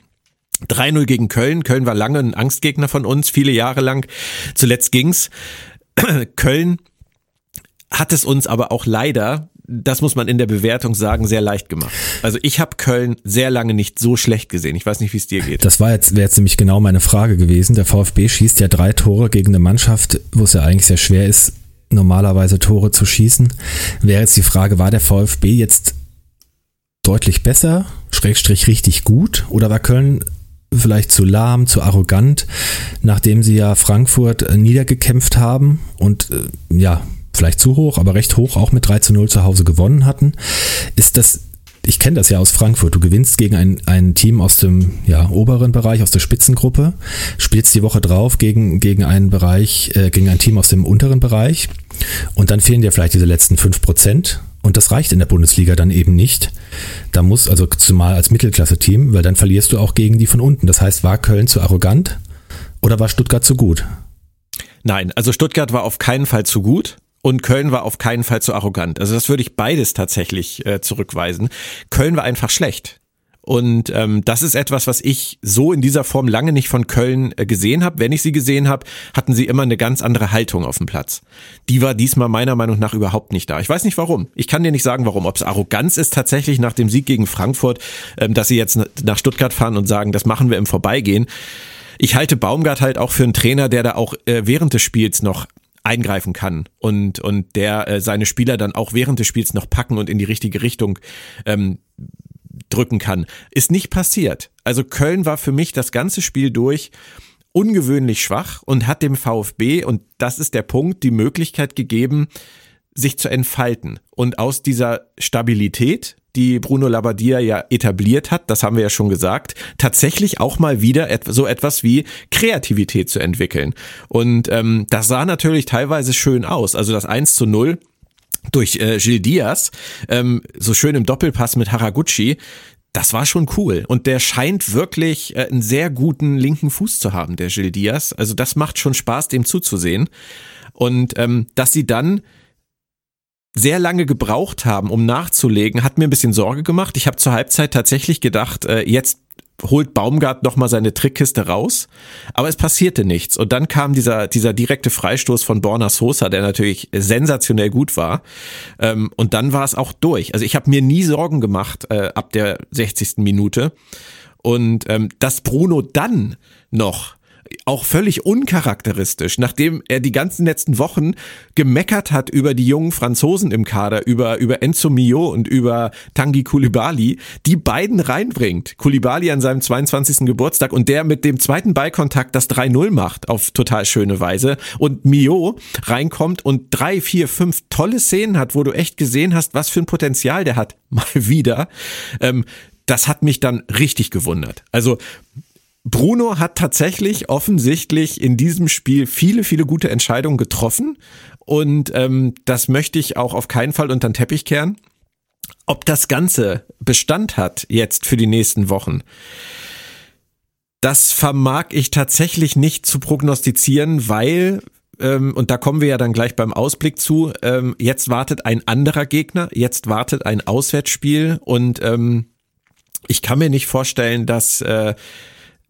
3-0 gegen Köln. Köln war lange ein Angstgegner von uns, viele Jahre lang. Zuletzt ging's. Köln hat es uns aber auch leider, das muss man in der Bewertung sagen, sehr leicht gemacht. Also ich habe Köln sehr lange nicht so schlecht gesehen. Ich weiß nicht, wie es dir geht. Das wäre jetzt nämlich genau meine Frage gewesen. Der VfB schießt ja 3 Tore gegen eine Mannschaft, wo es ja eigentlich sehr schwer ist, normalerweise Tore zu schießen. Wäre jetzt die Frage, war der VfB jetzt deutlich besser, Schrägstrich richtig gut, oder war Köln vielleicht zu lahm, zu arrogant, nachdem sie ja Frankfurt niedergekämpft haben und vielleicht zu hoch, aber recht hoch auch mit 3-0 zu Hause gewonnen hatten, ist das, ich kenne das ja aus Frankfurt, du gewinnst gegen ein Team aus dem oberen Bereich, aus der Spitzengruppe, spielst die Woche drauf gegen einen Bereich, gegen ein Team aus dem unteren Bereich und dann fehlen dir vielleicht diese letzten 5% und das reicht in der Bundesliga dann eben nicht. Da muss, also zumal als Mittelklasse-Team, weil dann verlierst du auch gegen die von unten. Das heißt, war Köln zu arrogant oder war Stuttgart zu gut? Nein, also Stuttgart war auf keinen Fall zu gut. Und Köln war auf keinen Fall zu arrogant. Also das würde ich beides tatsächlich zurückweisen. Köln war einfach schlecht. Und das ist etwas, was ich so in dieser Form lange nicht von Köln gesehen habe. Wenn ich sie gesehen habe, hatten sie immer eine ganz andere Haltung auf dem Platz. Die war diesmal meiner Meinung nach überhaupt nicht da. Ich weiß nicht warum. Ich kann dir nicht sagen, warum. Ob es Arroganz ist tatsächlich nach dem Sieg gegen Frankfurt, dass sie jetzt nach Stuttgart fahren und sagen, das machen wir im Vorbeigehen. Ich halte Baumgart halt auch für einen Trainer, der da auch während des Spiels noch eingreifen kann und der seine Spieler dann auch während des Spiels noch packen und in die richtige Richtung drücken kann. Ist nicht passiert. Also Köln war für mich das ganze Spiel durch ungewöhnlich schwach und hat dem VfB, und das ist der Punkt, die Möglichkeit gegeben, sich zu entfalten und aus dieser Stabilität, die Bruno Labbadia ja etabliert hat, das haben wir ja schon gesagt, tatsächlich auch mal wieder so etwas wie Kreativität zu entwickeln. Und das sah natürlich teilweise schön aus. Also das 1:0 durch Gil Diaz, so schön im Doppelpass mit Haraguchi, das war schon cool. Und der scheint wirklich einen sehr guten linken Fuß zu haben, der Gil Diaz. Also das macht schon Spaß, dem zuzusehen. Und dass sie dann sehr lange gebraucht haben, um nachzulegen, hat mir ein bisschen Sorge gemacht. Ich habe zur Halbzeit tatsächlich gedacht, jetzt holt Baumgart nochmal seine Trickkiste raus, aber es passierte nichts. Und dann kam dieser direkte Freistoß von Borna Sosa, der natürlich sensationell gut war, und dann war es auch durch. Also ich habe mir nie Sorgen gemacht ab der 60. Minute, und dass Bruno dann noch, auch völlig uncharakteristisch, nachdem er die ganzen letzten Wochen gemeckert hat über die jungen Franzosen im Kader, über Enzo Mio und über Tanguy Coulibaly, die beiden reinbringt. Coulibaly an seinem 22. Geburtstag und der mit dem zweiten Ballkontakt das 3:0 macht auf total schöne Weise, und Mio reinkommt und 3, 4, 5 tolle Szenen hat, wo du echt gesehen hast, was für ein Potenzial der hat, mal wieder. Das hat mich dann richtig gewundert. Also Bruno hat tatsächlich offensichtlich in diesem Spiel viele, viele gute Entscheidungen getroffen, und das möchte ich auch auf keinen Fall unter den Teppich kehren. Ob das Ganze Bestand hat jetzt für die nächsten Wochen, das vermag ich tatsächlich nicht zu prognostizieren, weil, und da kommen wir ja dann gleich beim Ausblick zu, jetzt wartet ein anderer Gegner, jetzt wartet ein Auswärtsspiel, und ich kann mir nicht vorstellen, dass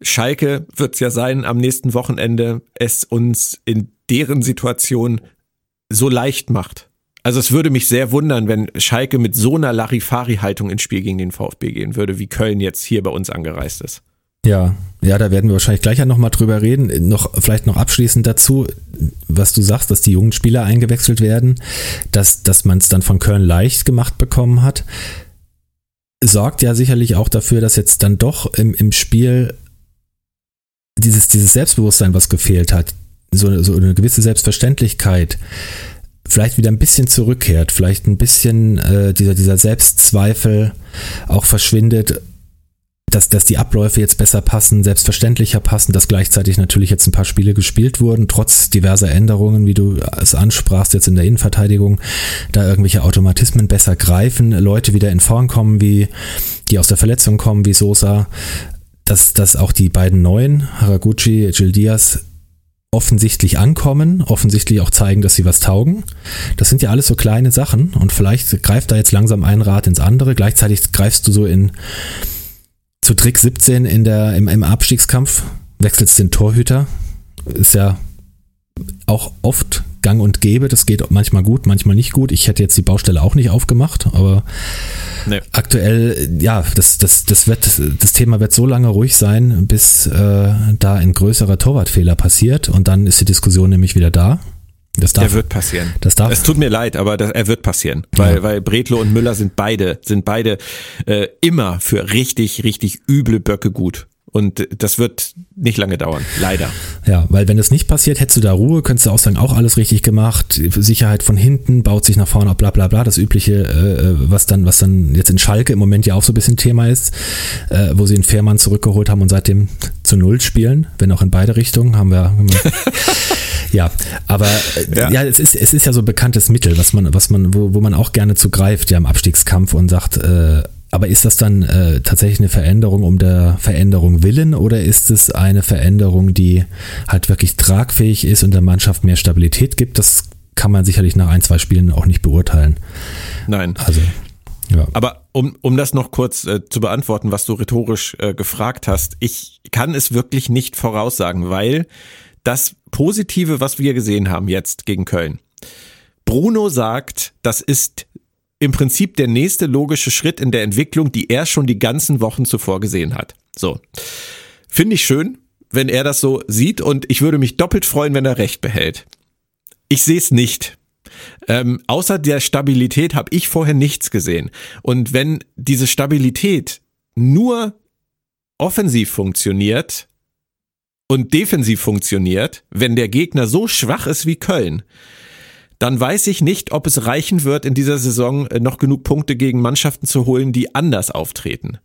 Schalke, wird's ja sein, am nächsten Wochenende es uns in deren Situation so leicht macht. Also es würde mich sehr wundern, wenn Schalke mit so einer Larifari-Haltung ins Spiel gegen den VfB gehen würde, wie Köln jetzt hier bei uns angereist ist. Ja, da werden wir wahrscheinlich gleich ja nochmal drüber reden. Vielleicht noch abschließend dazu, was du sagst, dass die jungen Spieler eingewechselt werden, dass man es dann von Köln leicht gemacht bekommen hat, sorgt ja sicherlich auch dafür, dass jetzt dann doch im Spiel dieses Selbstbewusstsein, was gefehlt hat, so eine gewisse Selbstverständlichkeit, vielleicht wieder ein bisschen zurückkehrt, vielleicht ein bisschen dieser Selbstzweifel auch verschwindet, dass die Abläufe jetzt besser passen, selbstverständlicher passen, dass gleichzeitig natürlich jetzt ein paar Spiele gespielt wurden, trotz diverser Änderungen, wie du es ansprachst, jetzt in der Innenverteidigung, da irgendwelche Automatismen besser greifen, Leute wieder in Form kommen, wie die aus der Verletzung kommen, wie Sosa, dass auch die beiden Neuen, Haraguchi, Gil Diaz, offensichtlich ankommen, offensichtlich auch zeigen, dass sie was taugen. Das sind ja alles so kleine Sachen, und vielleicht greift da jetzt langsam ein Rad ins andere. Gleichzeitig greifst du so zu Trick 17 im Abstiegskampf, wechselst den Torhüter. Ist ja auch oft gang und gäbe. Das geht manchmal gut, manchmal nicht gut. Ich hätte jetzt die Baustelle auch nicht aufgemacht, aber nee. Aktuell, ja, das Thema wird so lange ruhig sein, bis da ein größerer Torwartfehler passiert, und dann ist die Diskussion nämlich wieder da. Der wird passieren. Es tut mir leid, aber er wird passieren, weil Bredlo und Müller sind beide immer für richtig, richtig üble Böcke gut. Und das wird nicht lange dauern, leider. Ja, weil wenn das nicht passiert, hättest du da Ruhe, könntest du auch sagen, auch alles richtig gemacht, Sicherheit von hinten, baut sich nach vorne ab, bla bla bla, das Übliche, was dann jetzt in Schalke im Moment ja auch so ein bisschen Thema ist, wo sie den Fährmann zurückgeholt haben und seitdem 0 spielen, wenn auch in beide Richtungen, haben wir ja, aber ja, es ist ja so ein bekanntes Mittel, wo man auch gerne zugreift, ja, im Abstiegskampf, und sagt, aber ist das dann tatsächlich eine Veränderung um der Veränderung willen, oder ist es eine Veränderung, die halt wirklich tragfähig ist und der Mannschaft mehr Stabilität gibt? Das kann man sicherlich nach 1, 2 Spielen auch nicht beurteilen. Nein. Also, ja. Aber um das noch kurz zu beantworten, was du rhetorisch gefragt hast, ich kann es wirklich nicht voraussagen, weil das Positive, was wir gesehen haben jetzt gegen Köln, Bruno sagt, das ist im Prinzip der nächste logische Schritt in der Entwicklung, die er schon die ganzen Wochen zuvor gesehen hat. So. Finde ich schön, wenn er das so sieht, und ich würde mich doppelt freuen, wenn er recht behält. Ich sehe es nicht. Außer der Stabilität habe ich vorher nichts gesehen. Und wenn diese Stabilität nur offensiv funktioniert und defensiv funktioniert, wenn der Gegner so schwach ist wie Köln, dann weiß ich nicht, ob es reichen wird, in dieser Saison noch genug Punkte gegen Mannschaften zu holen, die anders auftreten.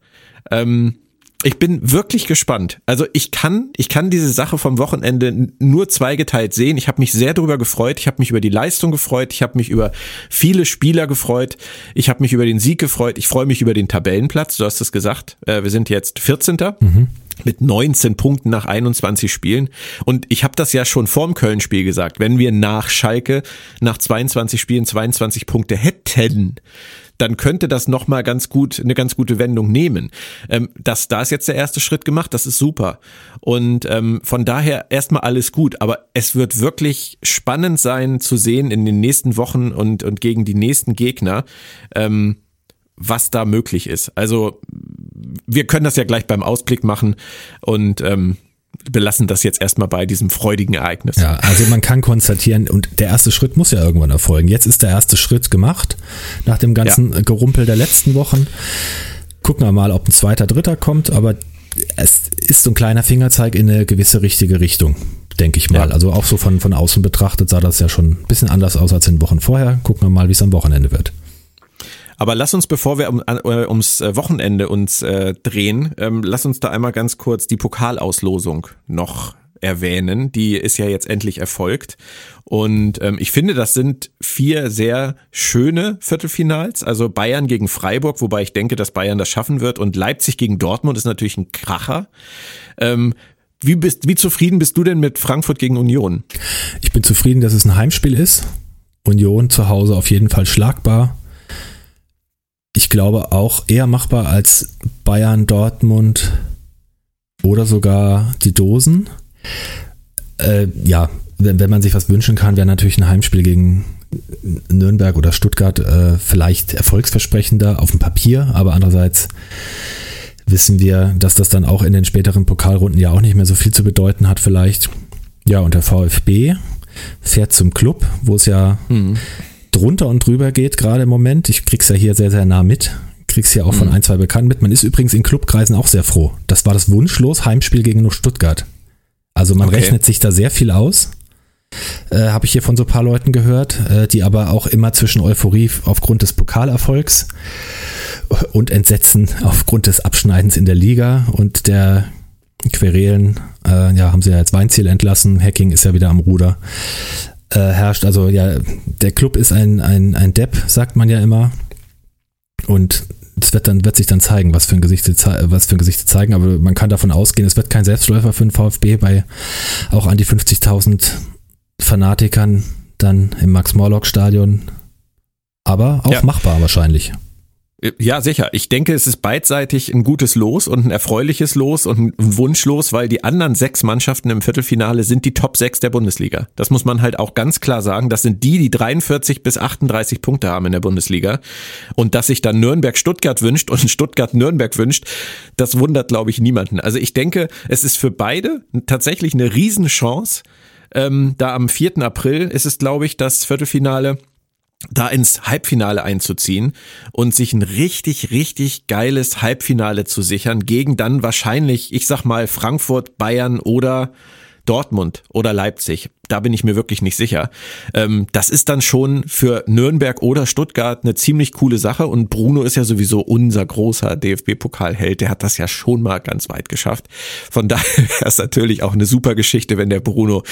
Ich bin wirklich gespannt. Also ich kann diese Sache vom Wochenende nur zweigeteilt sehen. Ich habe mich sehr darüber gefreut. Ich habe mich über die Leistung gefreut. Ich habe mich über viele Spieler gefreut. Ich habe mich über den Sieg gefreut. Ich freue mich über den Tabellenplatz. Du hast es gesagt. Wir sind jetzt 14. Mhm. Mit 19 Punkten nach 21 Spielen. Und ich habe das ja schon vorm Köln-Spiel gesagt. Wenn wir nach Schalke nach 22 Spielen 22 Punkte hätten, dann könnte das nochmal eine ganz gute Wendung nehmen. Da ist jetzt der erste Schritt gemacht, das ist super. Und von daher erstmal alles gut. Aber es wird wirklich spannend sein zu sehen in den nächsten Wochen und gegen die nächsten Gegner, was da möglich ist. Also wir können das ja gleich beim Ausblick machen und belassen das jetzt erstmal bei diesem freudigen Ereignis. Ja, also man kann konstatieren, und der erste Schritt muss ja irgendwann erfolgen. Jetzt ist der erste Schritt gemacht, nach dem ganzen Gerumpel der letzten Wochen. Gucken wir mal, ob ein zweiter, dritter kommt, aber es ist so ein kleiner Fingerzeig in eine gewisse richtige Richtung, denke ich mal. Ja. Also auch so von außen betrachtet sah das ja schon ein bisschen anders aus als in Wochen vorher. Gucken wir mal, wie es am Wochenende wird. Aber lass uns, bevor wir ums Wochenende uns drehen, lass uns da einmal ganz kurz die Pokalauslosung noch erwähnen. Die ist ja jetzt endlich erfolgt. Und ich finde, das sind 4 sehr schöne Viertelfinals. Also Bayern gegen Freiburg, wobei ich denke, dass Bayern das schaffen wird. Und Leipzig gegen Dortmund ist natürlich ein Kracher. Wie zufrieden bist du denn mit Frankfurt gegen Union? Ich bin zufrieden, dass es ein Heimspiel ist. Union zu Hause auf jeden Fall schlagbar. Ich glaube auch eher machbar als Bayern, Dortmund oder sogar die Dosen. Wenn man sich was wünschen kann, wäre natürlich ein Heimspiel gegen Nürnberg oder Stuttgart vielleicht erfolgsversprechender auf dem Papier. Aber andererseits wissen wir, dass das dann auch in den späteren Pokalrunden ja auch nicht mehr so viel zu bedeuten hat vielleicht. Ja, und der VfB fährt zum Club, wo es ja... drunter und drüber geht gerade im Moment. Ich krieg's ja hier sehr, sehr nah mit. Krieg's ja auch von ein, zwei Bekannten mit. Man ist übrigens in Clubkreisen auch sehr froh. Das war das wunschlos Heimspiel gegen nur Stuttgart. Also man rechnet sich da sehr viel aus. Habe ich hier von so ein paar Leuten gehört, die aber auch immer zwischen Euphorie aufgrund des Pokalerfolgs und Entsetzen aufgrund des Abschneidens in der Liga und der Querelen, haben sie ja jetzt Weinziel entlassen. Hacking ist ja wieder am Ruder. Herrscht, also ja, der Club ist ein Depp, sagt man ja immer, und es wird sich dann zeigen, was für ein Gesicht sie zeigen, aber man kann davon ausgehen, es wird kein Selbstläufer für den VfB bei auch an die 50.000 Fanatikern dann im Max-Morlock-Stadion, aber auch machbar wahrscheinlich. Ja, sicher. Ich denke, es ist beidseitig ein gutes Los und ein erfreuliches Los und ein Wunschlos, weil die anderen 6 Mannschaften im Viertelfinale sind die Top 6 der Bundesliga. Das muss man halt auch ganz klar sagen. Das sind die 43 bis 38 Punkte haben in der Bundesliga. Und dass sich dann Nürnberg-Stuttgart wünscht und Stuttgart-Nürnberg wünscht, das wundert, glaube ich, niemanden. Also ich denke, es ist für beide tatsächlich eine Riesenchance. Da am 4. April ist es, glaube ich, das Viertelfinale, da ins Halbfinale einzuziehen und sich ein richtig, richtig geiles Halbfinale zu sichern gegen dann wahrscheinlich, ich sag mal, Frankfurt, Bayern oder Dortmund oder Leipzig. Da bin ich mir wirklich nicht sicher. Das ist dann schon für Nürnberg oder Stuttgart eine ziemlich coole Sache, und Bruno ist ja sowieso unser großer DFB-Pokalheld. Der hat das ja schon mal ganz weit geschafft. Von daher wäre es natürlich auch eine super Geschichte, wenn der Bruno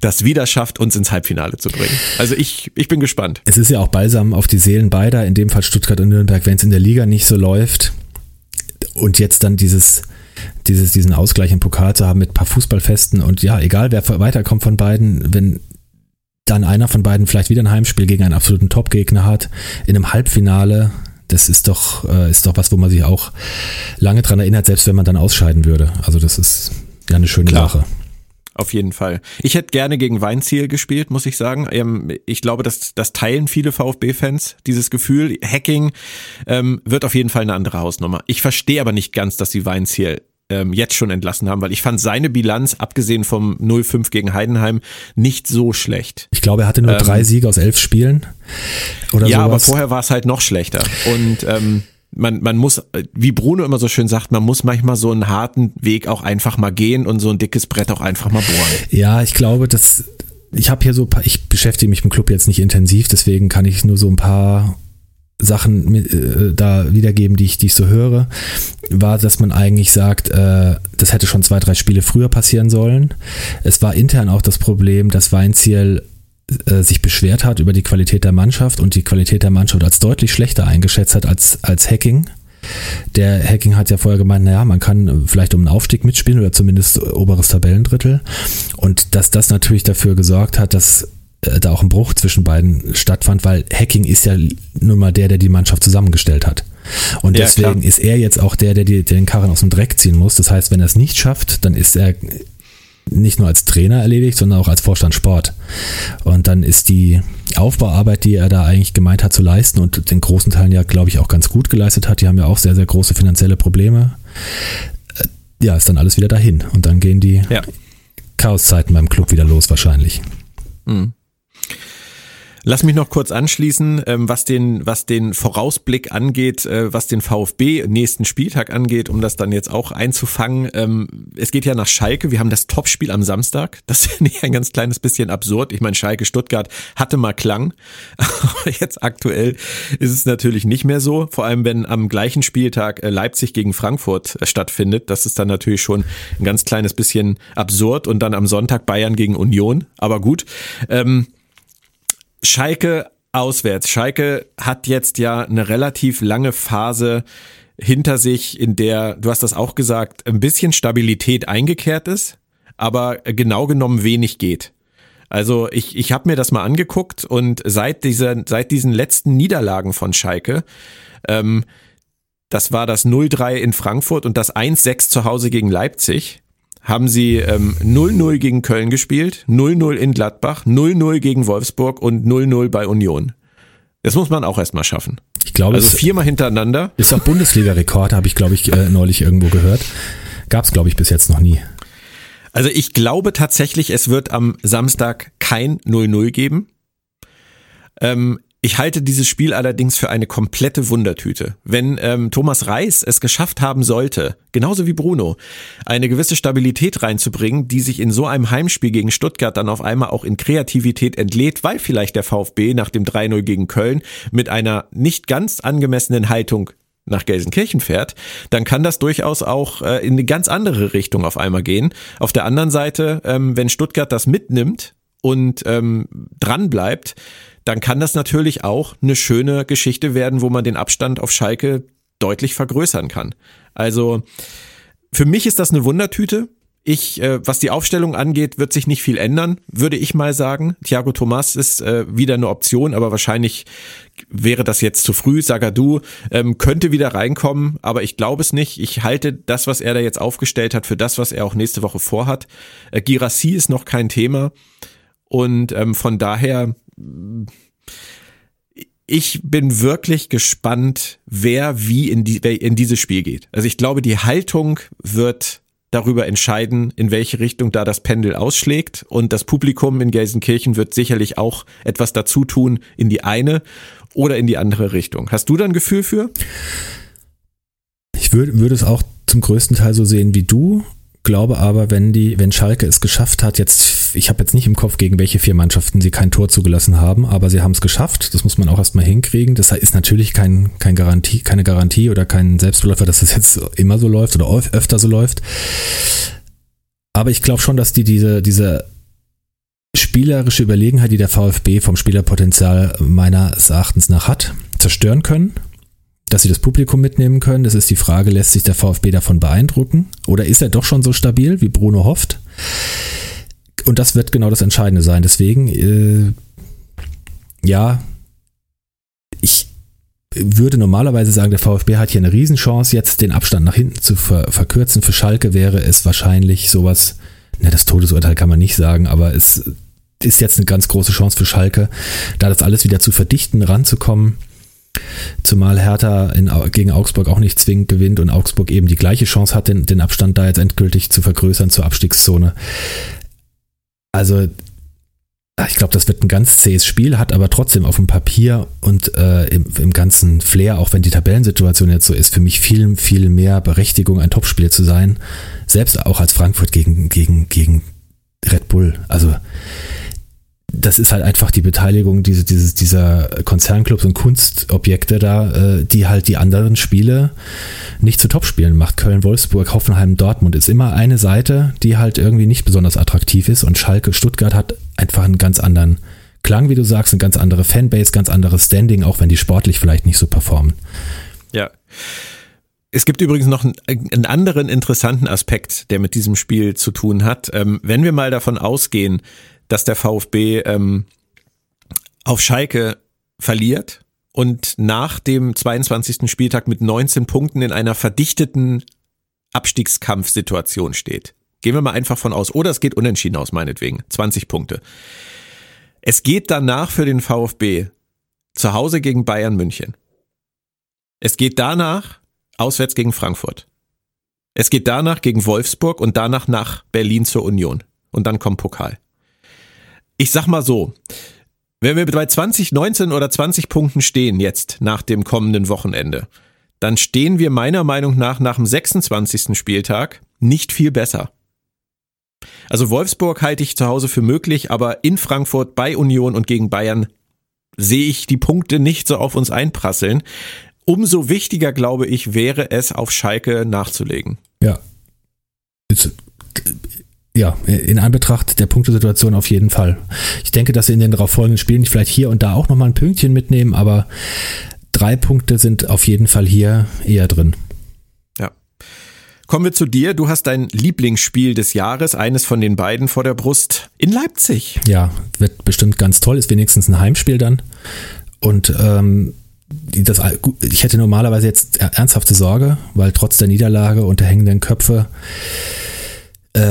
das wieder schafft, uns ins Halbfinale zu bringen. Also ich bin gespannt. Es ist ja auch Balsam auf die Seelen beider, in dem Fall Stuttgart und Nürnberg, wenn es in der Liga nicht so läuft. Und jetzt dann diesen Ausgleich im Pokal zu haben mit ein paar Fußballfesten, und ja, egal wer weiterkommt von beiden, wenn dann einer von beiden vielleicht wieder ein Heimspiel gegen einen absoluten Top-Gegner hat, in einem Halbfinale, das ist doch was, wo man sich auch lange dran erinnert, selbst wenn man dann ausscheiden würde. Also das ist ja eine schöne Sache. Auf jeden Fall. Ich hätte gerne gegen Weinziel gespielt, muss ich sagen. Ich glaube, das teilen viele VfB-Fans, dieses Gefühl. Hacking wird auf jeden Fall eine andere Hausnummer. Ich verstehe aber nicht ganz, dass sie Weinziel jetzt schon entlassen haben, weil ich fand seine Bilanz, abgesehen vom 0-5 gegen Heidenheim, nicht so schlecht. Ich glaube, er hatte nur 3 Siege aus 11 Spielen oder sowas. Ja, aber vorher war es halt noch schlechter. Und Man muss, wie Bruno immer so schön sagt, man muss manchmal so einen harten Weg auch einfach mal gehen und so ein dickes Brett auch einfach mal bohren. Ja, ich glaube, dass ich habe hier so ein paar, ich beschäftige mich mit dem Club jetzt nicht intensiv, deswegen kann ich nur so ein paar Sachen mit, da wiedergeben, die ich so höre, war, dass man eigentlich sagt, das hätte schon 2, 3 Spiele früher passieren sollen. Es war intern auch das Problem, dass Weinzierl sich beschwert hat über die Qualität der Mannschaft und die Qualität der Mannschaft als deutlich schlechter eingeschätzt hat als Hacking. Der Hacking hat ja vorher gemeint, naja, man kann vielleicht um einen Aufstieg mitspielen oder zumindest oberes Tabellendrittel, und dass das natürlich dafür gesorgt hat, dass da auch ein Bruch zwischen beiden stattfand, weil Hacking ist ja nun mal der die Mannschaft zusammengestellt hat. Und deswegen ist er jetzt auch der den Karren aus dem Dreck ziehen muss. Das heißt, wenn er es nicht schafft, dann ist er nicht nur als Trainer erledigt, sondern auch als Vorstand Sport. Und dann ist die Aufbauarbeit, die er da eigentlich gemeint hat zu leisten und in großen Teilen ja, glaube ich, auch ganz gut geleistet hat, die haben ja auch sehr, sehr große finanzielle Probleme, ja, ist dann alles wieder dahin. Und dann gehen die Chaoszeiten beim Club wieder los wahrscheinlich. Mhm. Lass mich noch kurz anschließen, was den Vorausblick angeht, was den VfB nächsten Spieltag angeht, um das dann jetzt auch einzufangen. Es geht ja nach Schalke, wir haben das Topspiel am Samstag, das finde ich ein ganz kleines bisschen absurd. Ich meine, Schalke-Stuttgart hatte mal Klang, aber jetzt aktuell ist es natürlich nicht mehr so, vor allem wenn am gleichen Spieltag Leipzig gegen Frankfurt stattfindet. Das ist dann natürlich schon ein ganz kleines bisschen absurd, und dann am Sonntag Bayern gegen Union, aber gut. Schalke auswärts. Schalke hat jetzt ja eine relativ lange Phase hinter sich, in der, du hast das auch gesagt, ein bisschen Stabilität eingekehrt ist, aber genau genommen wenig geht. Also ich habe mir das mal angeguckt, und seit diesen letzten Niederlagen von Schalke, das war das 0-3 in Frankfurt und das 1-6 zu Hause gegen Leipzig, haben sie 0-0 gegen Köln gespielt, 0-0 in Gladbach, 0-0 gegen Wolfsburg und 0-0 bei Union. Das muss man auch erstmal schaffen. Ich glaube, also 4-mal hintereinander. Ist auch Bundesliga-Rekord, habe ich, glaube ich, neulich irgendwo gehört. Gab es, glaube ich, bis jetzt noch nie. Also ich glaube tatsächlich, es wird am Samstag kein 0-0 geben. Ich halte dieses Spiel allerdings für eine komplette Wundertüte. Wenn Thomas Reis es geschafft haben sollte, genauso wie Bruno, eine gewisse Stabilität reinzubringen, die sich in so einem Heimspiel gegen Stuttgart dann auf einmal auch in Kreativität entlädt, weil vielleicht der VfB nach dem 3-0 gegen Köln mit einer nicht ganz angemessenen Haltung nach Gelsenkirchen fährt, dann kann das durchaus auch in eine ganz andere Richtung auf einmal gehen. Auf der anderen Seite, wenn Stuttgart das mitnimmt und dran bleibt, dann kann das natürlich auch eine schöne Geschichte werden, wo man den Abstand auf Schalke deutlich vergrößern kann. Also für mich ist das eine Wundertüte. Ich, was die Aufstellung angeht, wird sich nicht viel ändern, würde ich mal sagen. Thiago Thomas ist wieder eine Option, aber wahrscheinlich wäre das jetzt zu früh. Zagadou könnte wieder reinkommen, aber ich glaube es nicht. Ich halte das, was er da jetzt aufgestellt hat, für das, was er auch nächste Woche vorhat. Girassi ist noch kein Thema, und von daher... Ich bin wirklich gespannt, wer wie in dieses Spiel geht. Also ich glaube, die Haltung wird darüber entscheiden, in welche Richtung da das Pendel ausschlägt. Und das Publikum in Gelsenkirchen wird sicherlich auch etwas dazu tun, in die eine oder in die andere Richtung. Hast du da ein Gefühl für? Ich würde es auch zum größten Teil so sehen wie du. Glaube aber, wenn Schalke es geschafft hat, jetzt, ich habe jetzt nicht im Kopf, gegen welche 4 Mannschaften sie kein Tor zugelassen haben, aber sie haben es geschafft, das muss man auch erstmal hinkriegen. Das ist natürlich keine Garantie oder kein Selbstläufer, dass das jetzt immer so läuft oder öfter so läuft. Aber ich glaube schon, dass die diese spielerische Überlegenheit, die der VfB vom Spielerpotenzial meines Erachtens nach hat, zerstören können. Dass sie das Publikum mitnehmen können, das ist die Frage, lässt sich der VfB davon beeindrucken? Oder ist er doch schon so stabil, wie Bruno hofft? Und das wird genau das Entscheidende sein. Deswegen, ich würde normalerweise sagen, der VfB hat hier eine Riesenchance, jetzt den Abstand nach hinten zu verkürzen. Für Schalke wäre es wahrscheinlich sowas, das Todesurteil kann man nicht sagen, aber es ist jetzt eine ganz große Chance für Schalke, da das alles wieder zu verdichten, ranzukommen. Zumal Hertha gegen Augsburg auch nicht zwingend gewinnt und Augsburg eben die gleiche Chance hat, den Abstand da jetzt endgültig zu vergrößern zur Abstiegszone. Also ich glaube, das wird ein ganz zähes Spiel, hat aber trotzdem auf dem Papier und im ganzen Flair, auch wenn die Tabellensituation jetzt so ist, für mich viel, viel mehr Berechtigung, ein Topspiel zu sein, selbst auch als Frankfurt gegen Red Bull. Also das ist halt einfach die Beteiligung dieser Konzernclubs und Kunstobjekte da, die halt die anderen Spiele nicht zu Topspielen macht. Köln, Wolfsburg, Hoffenheim, Dortmund ist immer eine Seite, die halt irgendwie nicht besonders attraktiv ist, und Schalke, Stuttgart hat einfach einen ganz anderen Klang, wie du sagst, eine ganz andere Fanbase, ganz anderes Standing, auch wenn die sportlich vielleicht nicht so performen. Ja. Es gibt übrigens noch einen anderen interessanten Aspekt, der mit diesem Spiel zu tun hat. Wenn wir mal davon ausgehen, dass der VfB auf Schalke verliert und nach dem 22. Spieltag mit 19 Punkten in einer verdichteten Abstiegskampfsituation steht. Gehen wir mal einfach von aus. Oder es geht unentschieden aus, meinetwegen. 20 Punkte. Es geht danach für den VfB zu Hause gegen Bayern München. Es geht danach auswärts gegen Frankfurt. Es geht danach gegen Wolfsburg und danach nach Berlin zur Union. Und dann kommt Pokal. Ich sag mal so, wenn wir bei 20, 19 oder 20 Punkten stehen jetzt nach dem kommenden Wochenende, dann stehen wir meiner Meinung nach dem 26. Spieltag nicht viel besser. Also Wolfsburg halte ich zu Hause für möglich, aber in Frankfurt, bei Union und gegen Bayern sehe ich die Punkte nicht so auf uns einprasseln. Umso wichtiger, glaube ich, wäre es, auf Schalke nachzulegen. Ja. Ja, in Anbetracht der Punktesituation auf jeden Fall. Ich denke, dass sie in den darauf folgenden Spielen vielleicht hier und da auch nochmal ein Pünktchen mitnehmen, aber 3 Punkte sind auf jeden Fall hier eher drin. Ja. Kommen wir zu dir. Du hast dein Lieblingsspiel des Jahres, eines von den beiden, vor der Brust in Leipzig. Ja, wird bestimmt ganz toll. Ist wenigstens ein Heimspiel dann. Und ich hätte normalerweise jetzt ernsthafte Sorge, weil trotz der Niederlage und der hängenden Köpfe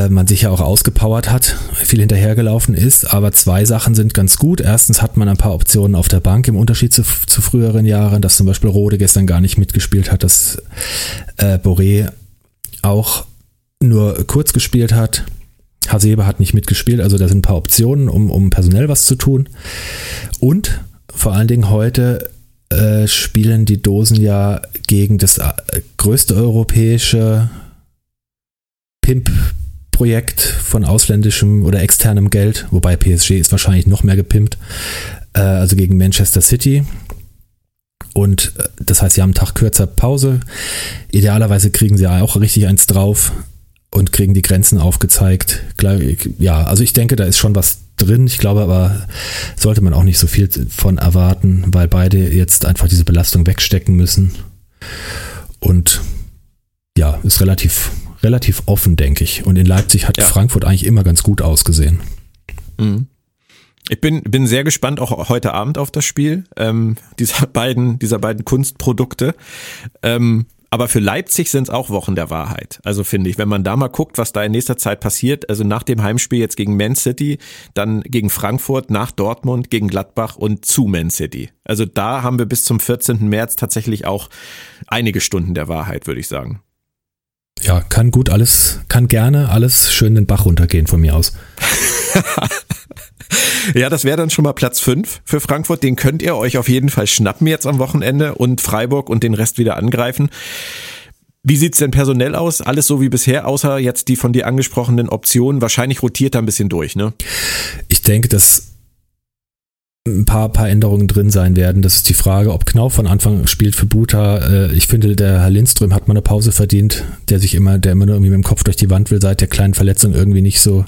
man sich ja auch ausgepowert hat, viel hinterhergelaufen ist, aber 2 Sachen sind ganz gut. Erstens hat man ein paar Optionen auf der Bank im Unterschied zu früheren Jahren, dass zum Beispiel Rode gestern gar nicht mitgespielt hat, dass Boré auch nur kurz gespielt hat. Hasebe hat nicht mitgespielt, also da sind ein paar Optionen, um personell was zu tun. Und vor allen Dingen heute spielen die Dosen ja gegen das größte europäische Pimp-Projekt von ausländischem oder externem Geld, wobei PSG ist wahrscheinlich noch mehr gepimpt, also gegen Manchester City. Und das heißt, sie haben einen Tag kürzer Pause. Idealerweise kriegen sie auch richtig eins drauf und kriegen die Grenzen aufgezeigt. Ja, also ich denke, da ist schon was drin. Ich glaube aber, sollte man auch nicht so viel von erwarten, weil beide jetzt einfach diese Belastung wegstecken müssen. Und ja, ist relativ offen, denke ich. Und in Leipzig hat Frankfurt eigentlich immer ganz gut ausgesehen. Ich bin sehr gespannt auch heute Abend auf das Spiel dieser beiden Kunstprodukte. Aber für Leipzig sind es auch Wochen der Wahrheit. Also finde ich, wenn man da mal guckt, was da in nächster Zeit passiert, also nach dem Heimspiel jetzt gegen Man City, dann gegen Frankfurt, nach Dortmund, gegen Gladbach und zu Man City. Also da haben wir bis zum 14. März tatsächlich auch einige Stunden der Wahrheit, würde ich sagen. Ja, kann gerne alles schön den Bach runtergehen von mir aus. Ja, das wäre dann schon mal Platz 5 für Frankfurt. Den könnt ihr euch auf jeden Fall schnappen jetzt am Wochenende und Freiburg und den Rest wieder angreifen. Wie sieht's denn personell aus? Alles so wie bisher, außer jetzt die von dir angesprochenen Optionen. Wahrscheinlich rotiert da ein bisschen durch, ne? Ich denke, dass ein paar Änderungen drin sein werden. Das ist die Frage, ob Knauf von Anfang spielt für Buta. Ich finde, der Herr Lindström hat mal eine Pause verdient, der immer nur irgendwie mit dem Kopf durch die Wand will, seit der kleinen Verletzung irgendwie nicht so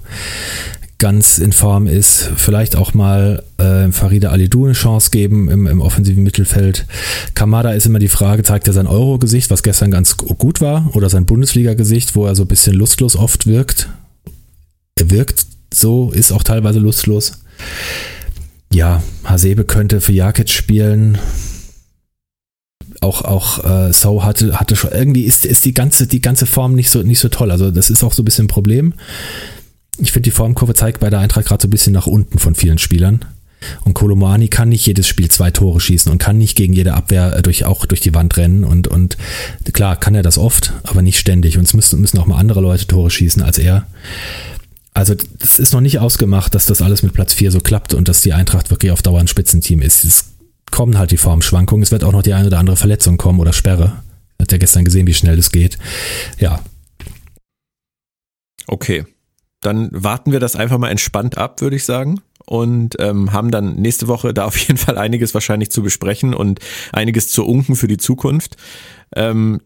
ganz in Form ist. Vielleicht auch mal Farida Alidou eine Chance geben im offensiven Mittelfeld. Kamada ist immer die Frage, zeigt er sein Euro-Gesicht, was gestern ganz gut war, oder sein Bundesliga-Gesicht, wo er so ein bisschen lustlos oft wirkt. Er wirkt so, ist auch teilweise lustlos. Ja, Hasebe könnte für Jakic spielen. Auch So hatte schon, irgendwie ist die ganze Form nicht so toll. Also das ist auch so ein bisschen ein Problem. Ich finde, die Formkurve zeigt bei der Eintracht gerade so ein bisschen nach unten von vielen Spielern. Und Kolo Muani kann nicht jedes Spiel 2 Tore schießen und kann nicht gegen jede Abwehr durch die Wand rennen. Und klar, kann er das oft, aber nicht ständig. Und es müssen auch mal andere Leute Tore schießen als er. Also das ist noch nicht ausgemacht, dass das alles mit Platz 4 so klappt und dass die Eintracht wirklich auf Dauer ein Spitzenteam ist. Es kommen halt die Formschwankungen. Es wird auch noch die eine oder andere Verletzung kommen oder Sperre. Hat ja gestern gesehen, wie schnell das geht. Ja. Okay. Dann warten wir das einfach mal entspannt ab, würde ich sagen. und haben dann nächste Woche da auf jeden Fall einiges wahrscheinlich zu besprechen und einiges zu unken für die Zukunft. In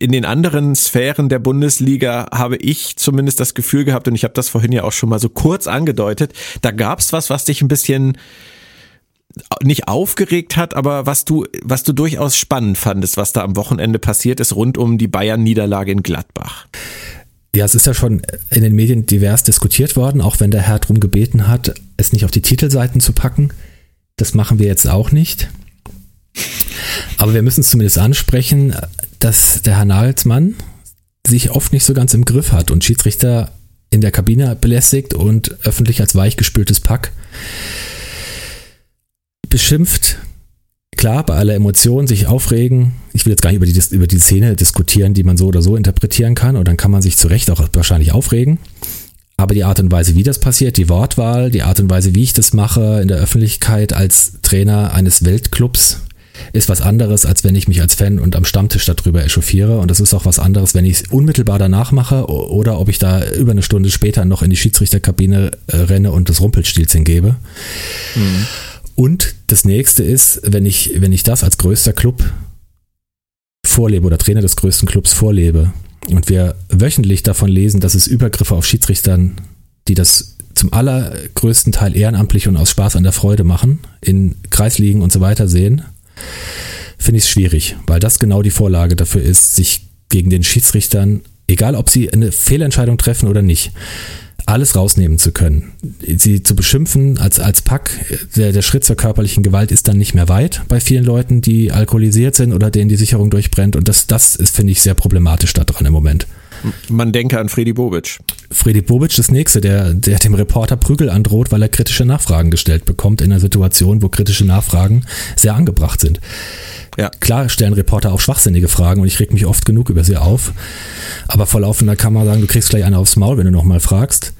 den anderen Sphären der Bundesliga habe ich zumindest das Gefühl gehabt, und ich habe das vorhin ja auch schon mal so kurz angedeutet, da gab es was dich ein bisschen nicht aufgeregt hat, aber was du durchaus spannend fandest, was da am Wochenende passiert ist, rund um die Bayern-Niederlage in Gladbach. Ja, es ist ja schon in den Medien divers diskutiert worden, auch wenn der Herr darum gebeten hat, es nicht auf die Titelseiten zu packen. Das machen wir jetzt auch nicht. Aber wir müssen es zumindest ansprechen, dass der Herr Nagelsmann sich oft nicht so ganz im Griff hat und Schiedsrichter in der Kabine belästigt und öffentlich als weichgespültes Pack beschimpft. Klar, bei aller Emotionen sich aufregen. Ich will jetzt gar nicht über die Szene diskutieren, die man so oder so interpretieren kann, und dann kann man sich zu Recht auch wahrscheinlich aufregen. Aber die Art und Weise, wie das passiert, die Wortwahl, die Art und Weise, wie ich das mache in der Öffentlichkeit als Trainer eines Weltclubs, ist was anderes, als wenn ich mich als Fan und am Stammtisch darüber echauffiere. Und das ist auch was anderes, wenn ich es unmittelbar danach mache oder ob ich da über eine Stunde später noch in die Schiedsrichterkabine renne und des Rumpelstilz hingebe. Mhm. Und das nächste ist, wenn ich das als größter Club vorlebe oder Trainer des größten Clubs vorlebe und wir wöchentlich davon lesen, dass es Übergriffe auf Schiedsrichtern, die das zum allergrößten Teil ehrenamtlich und aus Spaß an der Freude machen, in Kreisligen und so weiter sehen, finde ich es schwierig, weil das genau die Vorlage dafür ist, sich gegen den Schiedsrichtern, egal ob sie eine Fehlentscheidung treffen oder nicht, alles rausnehmen zu können. Sie zu beschimpfen als Pack, der Schritt zur körperlichen Gewalt ist dann nicht mehr weit bei vielen Leuten, die alkoholisiert sind oder denen die Sicherung durchbrennt, und das ist, finde ich, sehr problematisch daran im Moment. Man denke an Fredi Bobic. Fredi Bobic, das Nächste, der dem Reporter Prügel androht, weil er kritische Nachfragen gestellt bekommt in einer Situation, wo kritische Nachfragen sehr angebracht sind. Ja. Klar stellen Reporter auch schwachsinnige Fragen und ich reg mich oft genug über sie auf, aber vor laufender Kamera sagen, du kriegst gleich eine aufs Maul, wenn du nochmal fragst.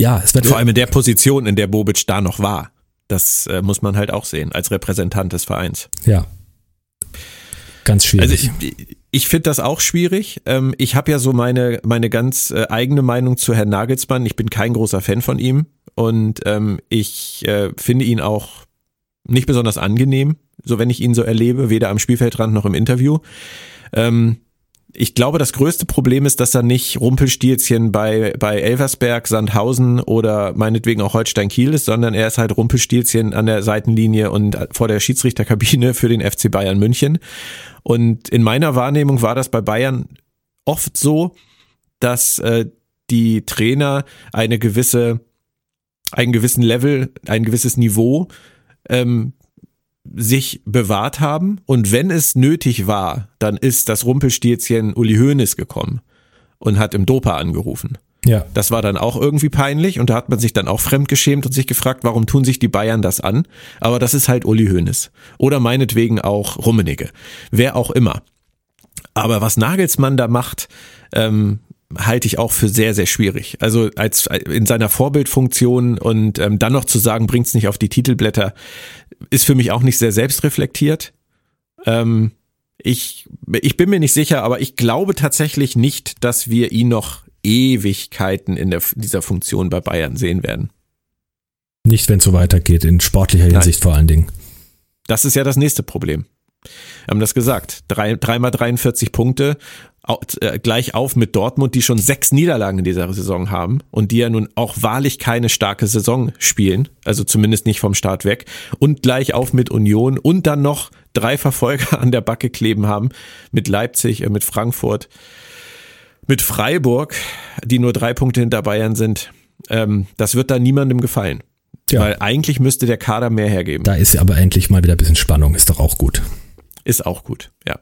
Ja, es wird vor allem in der Position, in der Bobic da noch war. Das muss man halt auch sehen, als Repräsentant des Vereins. Ja. Ganz schwierig. Also ich finde das auch schwierig. Ich habe ja so meine ganz eigene Meinung zu Herrn Nagelsmann. Ich bin kein großer Fan von ihm und ich finde ihn auch nicht besonders angenehm, so wenn ich ihn so erlebe, weder am Spielfeldrand noch im Interview. Ich glaube, das größte Problem ist, dass er nicht Rumpelstilzchen bei Elversberg, Sandhausen oder meinetwegen auch Holstein Kiel ist, sondern er ist halt Rumpelstilzchen an der Seitenlinie und vor der Schiedsrichterkabine für den FC Bayern München. Und in meiner Wahrnehmung war das bei Bayern oft so, dass die Trainer ein gewisses Niveau sich bewahrt haben, und wenn es nötig war, dann ist das Rumpelstilzchen Uli Hoeneß gekommen und hat im Dopa angerufen. Ja. Das war dann auch irgendwie peinlich und da hat man sich dann auch fremdgeschämt und sich gefragt, warum tun sich die Bayern das an? Aber das ist halt Uli Hoeneß oder meinetwegen auch Rummenigge, wer auch immer. Aber was Nagelsmann da macht, halte ich auch für sehr, sehr schwierig. Also als in seiner Vorbildfunktion und dann noch zu sagen, bringt's nicht auf die Titelblätter, ist für mich auch nicht sehr selbstreflektiert. Ich bin mir nicht sicher, aber ich glaube tatsächlich nicht, dass wir ihn noch Ewigkeiten in dieser Funktion bei Bayern sehen werden. Nicht, wenn es so weitergeht, in sportlicher Hinsicht vor allen Dingen. Das ist ja das nächste Problem. Wir haben das gesagt. 3 mal 43 Punkte, gleich auf mit Dortmund, die schon 6 Niederlagen in dieser Saison haben und die ja nun auch wahrlich keine starke Saison spielen, also zumindest nicht vom Start weg, und gleich auf mit Union und dann noch 3 Verfolger an der Backe kleben haben mit Leipzig, mit Frankfurt, mit Freiburg, die nur 3 Punkte hinter Bayern sind. Das wird da niemandem gefallen, ja. Weil eigentlich müsste der Kader mehr hergeben. Da ist aber endlich mal wieder ein bisschen Spannung, ist doch auch gut. Ist auch gut, ja.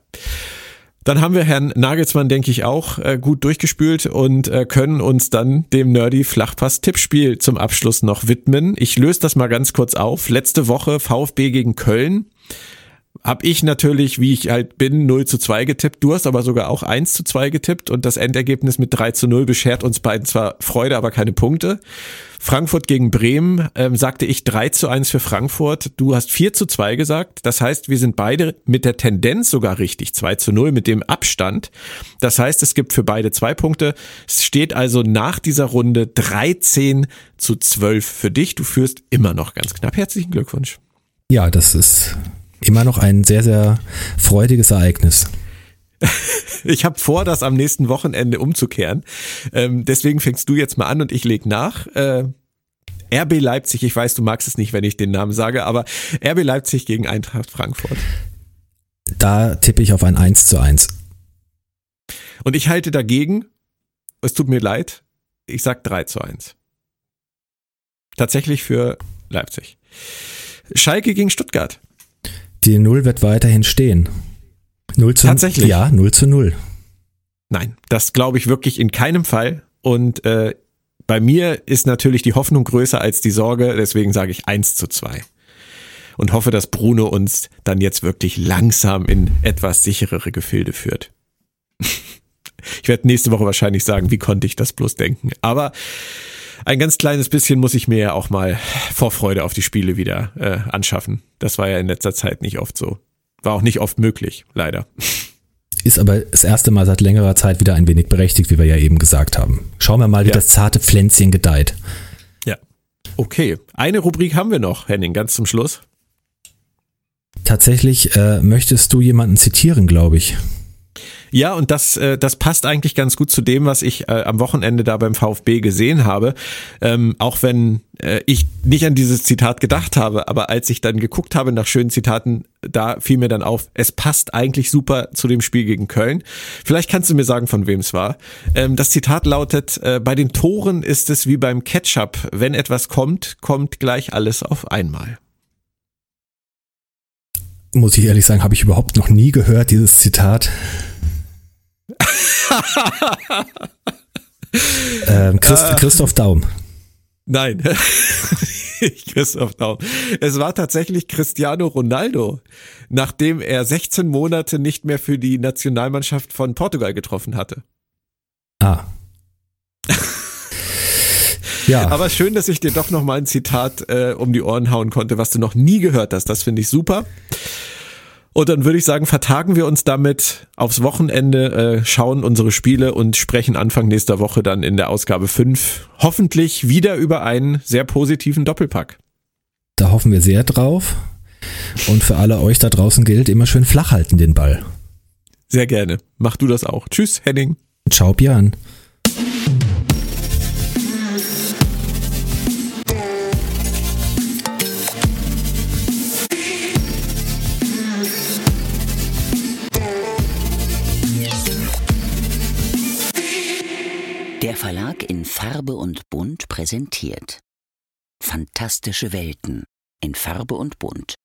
Dann haben wir Herrn Nagelsmann, denke ich, auch gut durchgespült und können uns dann dem Nerdy Flachpass-Tippspiel zum Abschluss noch widmen. Ich löse das mal ganz kurz auf. Letzte Woche VfB gegen Köln. habe ich natürlich, wie ich halt bin, 0-2 getippt. Du hast aber sogar auch 1-2 getippt und das Endergebnis mit 3-0 beschert uns beiden zwar Freude, aber keine Punkte. Frankfurt gegen Bremen, sagte ich 3-1 für Frankfurt. Du hast 4-2 gesagt. Das heißt, wir sind beide mit der Tendenz sogar richtig. 2-0 mit dem Abstand. Das heißt, es gibt für beide 2 Punkte. Es steht also nach dieser Runde 13-12 für dich. Du führst immer noch ganz knapp. Herzlichen Glückwunsch. Ja, das ist immer noch ein sehr, sehr freudiges Ereignis. Ich habe vor, das am nächsten Wochenende umzukehren. Deswegen fängst du jetzt mal an und ich lege nach. RB Leipzig, ich weiß, du magst es nicht, wenn ich den Namen sage, aber RB Leipzig gegen Eintracht Frankfurt. Da tippe ich auf ein 1-1. Und ich halte dagegen, es tut mir leid, ich sag 3-1. Tatsächlich für Leipzig. Schalke gegen Stuttgart. Die 0 wird weiterhin stehen. 0-0. Ja, 0-0. Nein, das glaube ich wirklich in keinem Fall. Und bei mir ist natürlich die Hoffnung größer als die Sorge. Deswegen sage ich 1-2. Und hoffe, dass Bruno uns dann jetzt wirklich langsam in etwas sicherere Gefilde führt. Ich werde nächste Woche wahrscheinlich sagen, wie konnte ich das bloß denken. Aber ein ganz kleines bisschen muss ich mir ja auch mal Vorfreude auf die Spiele wieder anschaffen. Das war ja in letzter Zeit nicht oft so. War auch nicht oft möglich, leider. Ist aber das erste Mal seit längerer Zeit wieder ein wenig berechtigt, wie wir ja eben gesagt haben. Schauen wir mal, wie das zarte Pflänzchen gedeiht. Ja. Okay, eine Rubrik haben wir noch, Henning, ganz zum Schluss. Tatsächlich möchtest du jemanden zitieren, glaube ich. Ja, und das passt eigentlich ganz gut zu dem, was ich am Wochenende da beim VfB gesehen habe. Auch wenn ich nicht an dieses Zitat gedacht habe, aber als ich dann geguckt habe nach schönen Zitaten, da fiel mir dann auf, es passt eigentlich super zu dem Spiel gegen Köln. Vielleicht kannst du mir sagen, von wem es war. Das Zitat lautet, bei den Toren ist es wie beim Ketchup. Wenn etwas kommt, kommt gleich alles auf einmal. Muss ich ehrlich sagen, habe ich überhaupt noch nie gehört, dieses Zitat. Christoph Daum. Nein, Christoph Daum. Es war tatsächlich Cristiano Ronaldo, nachdem er 16 Monate nicht mehr für die Nationalmannschaft von Portugal getroffen hatte. Ah. Ja. Aber schön, dass ich dir doch nochmal ein Zitat um die Ohren hauen konnte, was du noch nie gehört hast. Das finde ich super. Und dann würde ich sagen, vertagen wir uns damit aufs Wochenende, schauen unsere Spiele und sprechen Anfang nächster Woche dann in der Ausgabe 5 hoffentlich wieder über einen sehr positiven Doppelpack. Da hoffen wir sehr drauf. Und für alle euch da draußen gilt, immer schön flach halten den Ball. Sehr gerne. Mach du das auch. Tschüss, Henning. Ciao, Björn. Der Verlag in Farbe und Bunt präsentiert Fantastische Welten in Farbe und Bunt.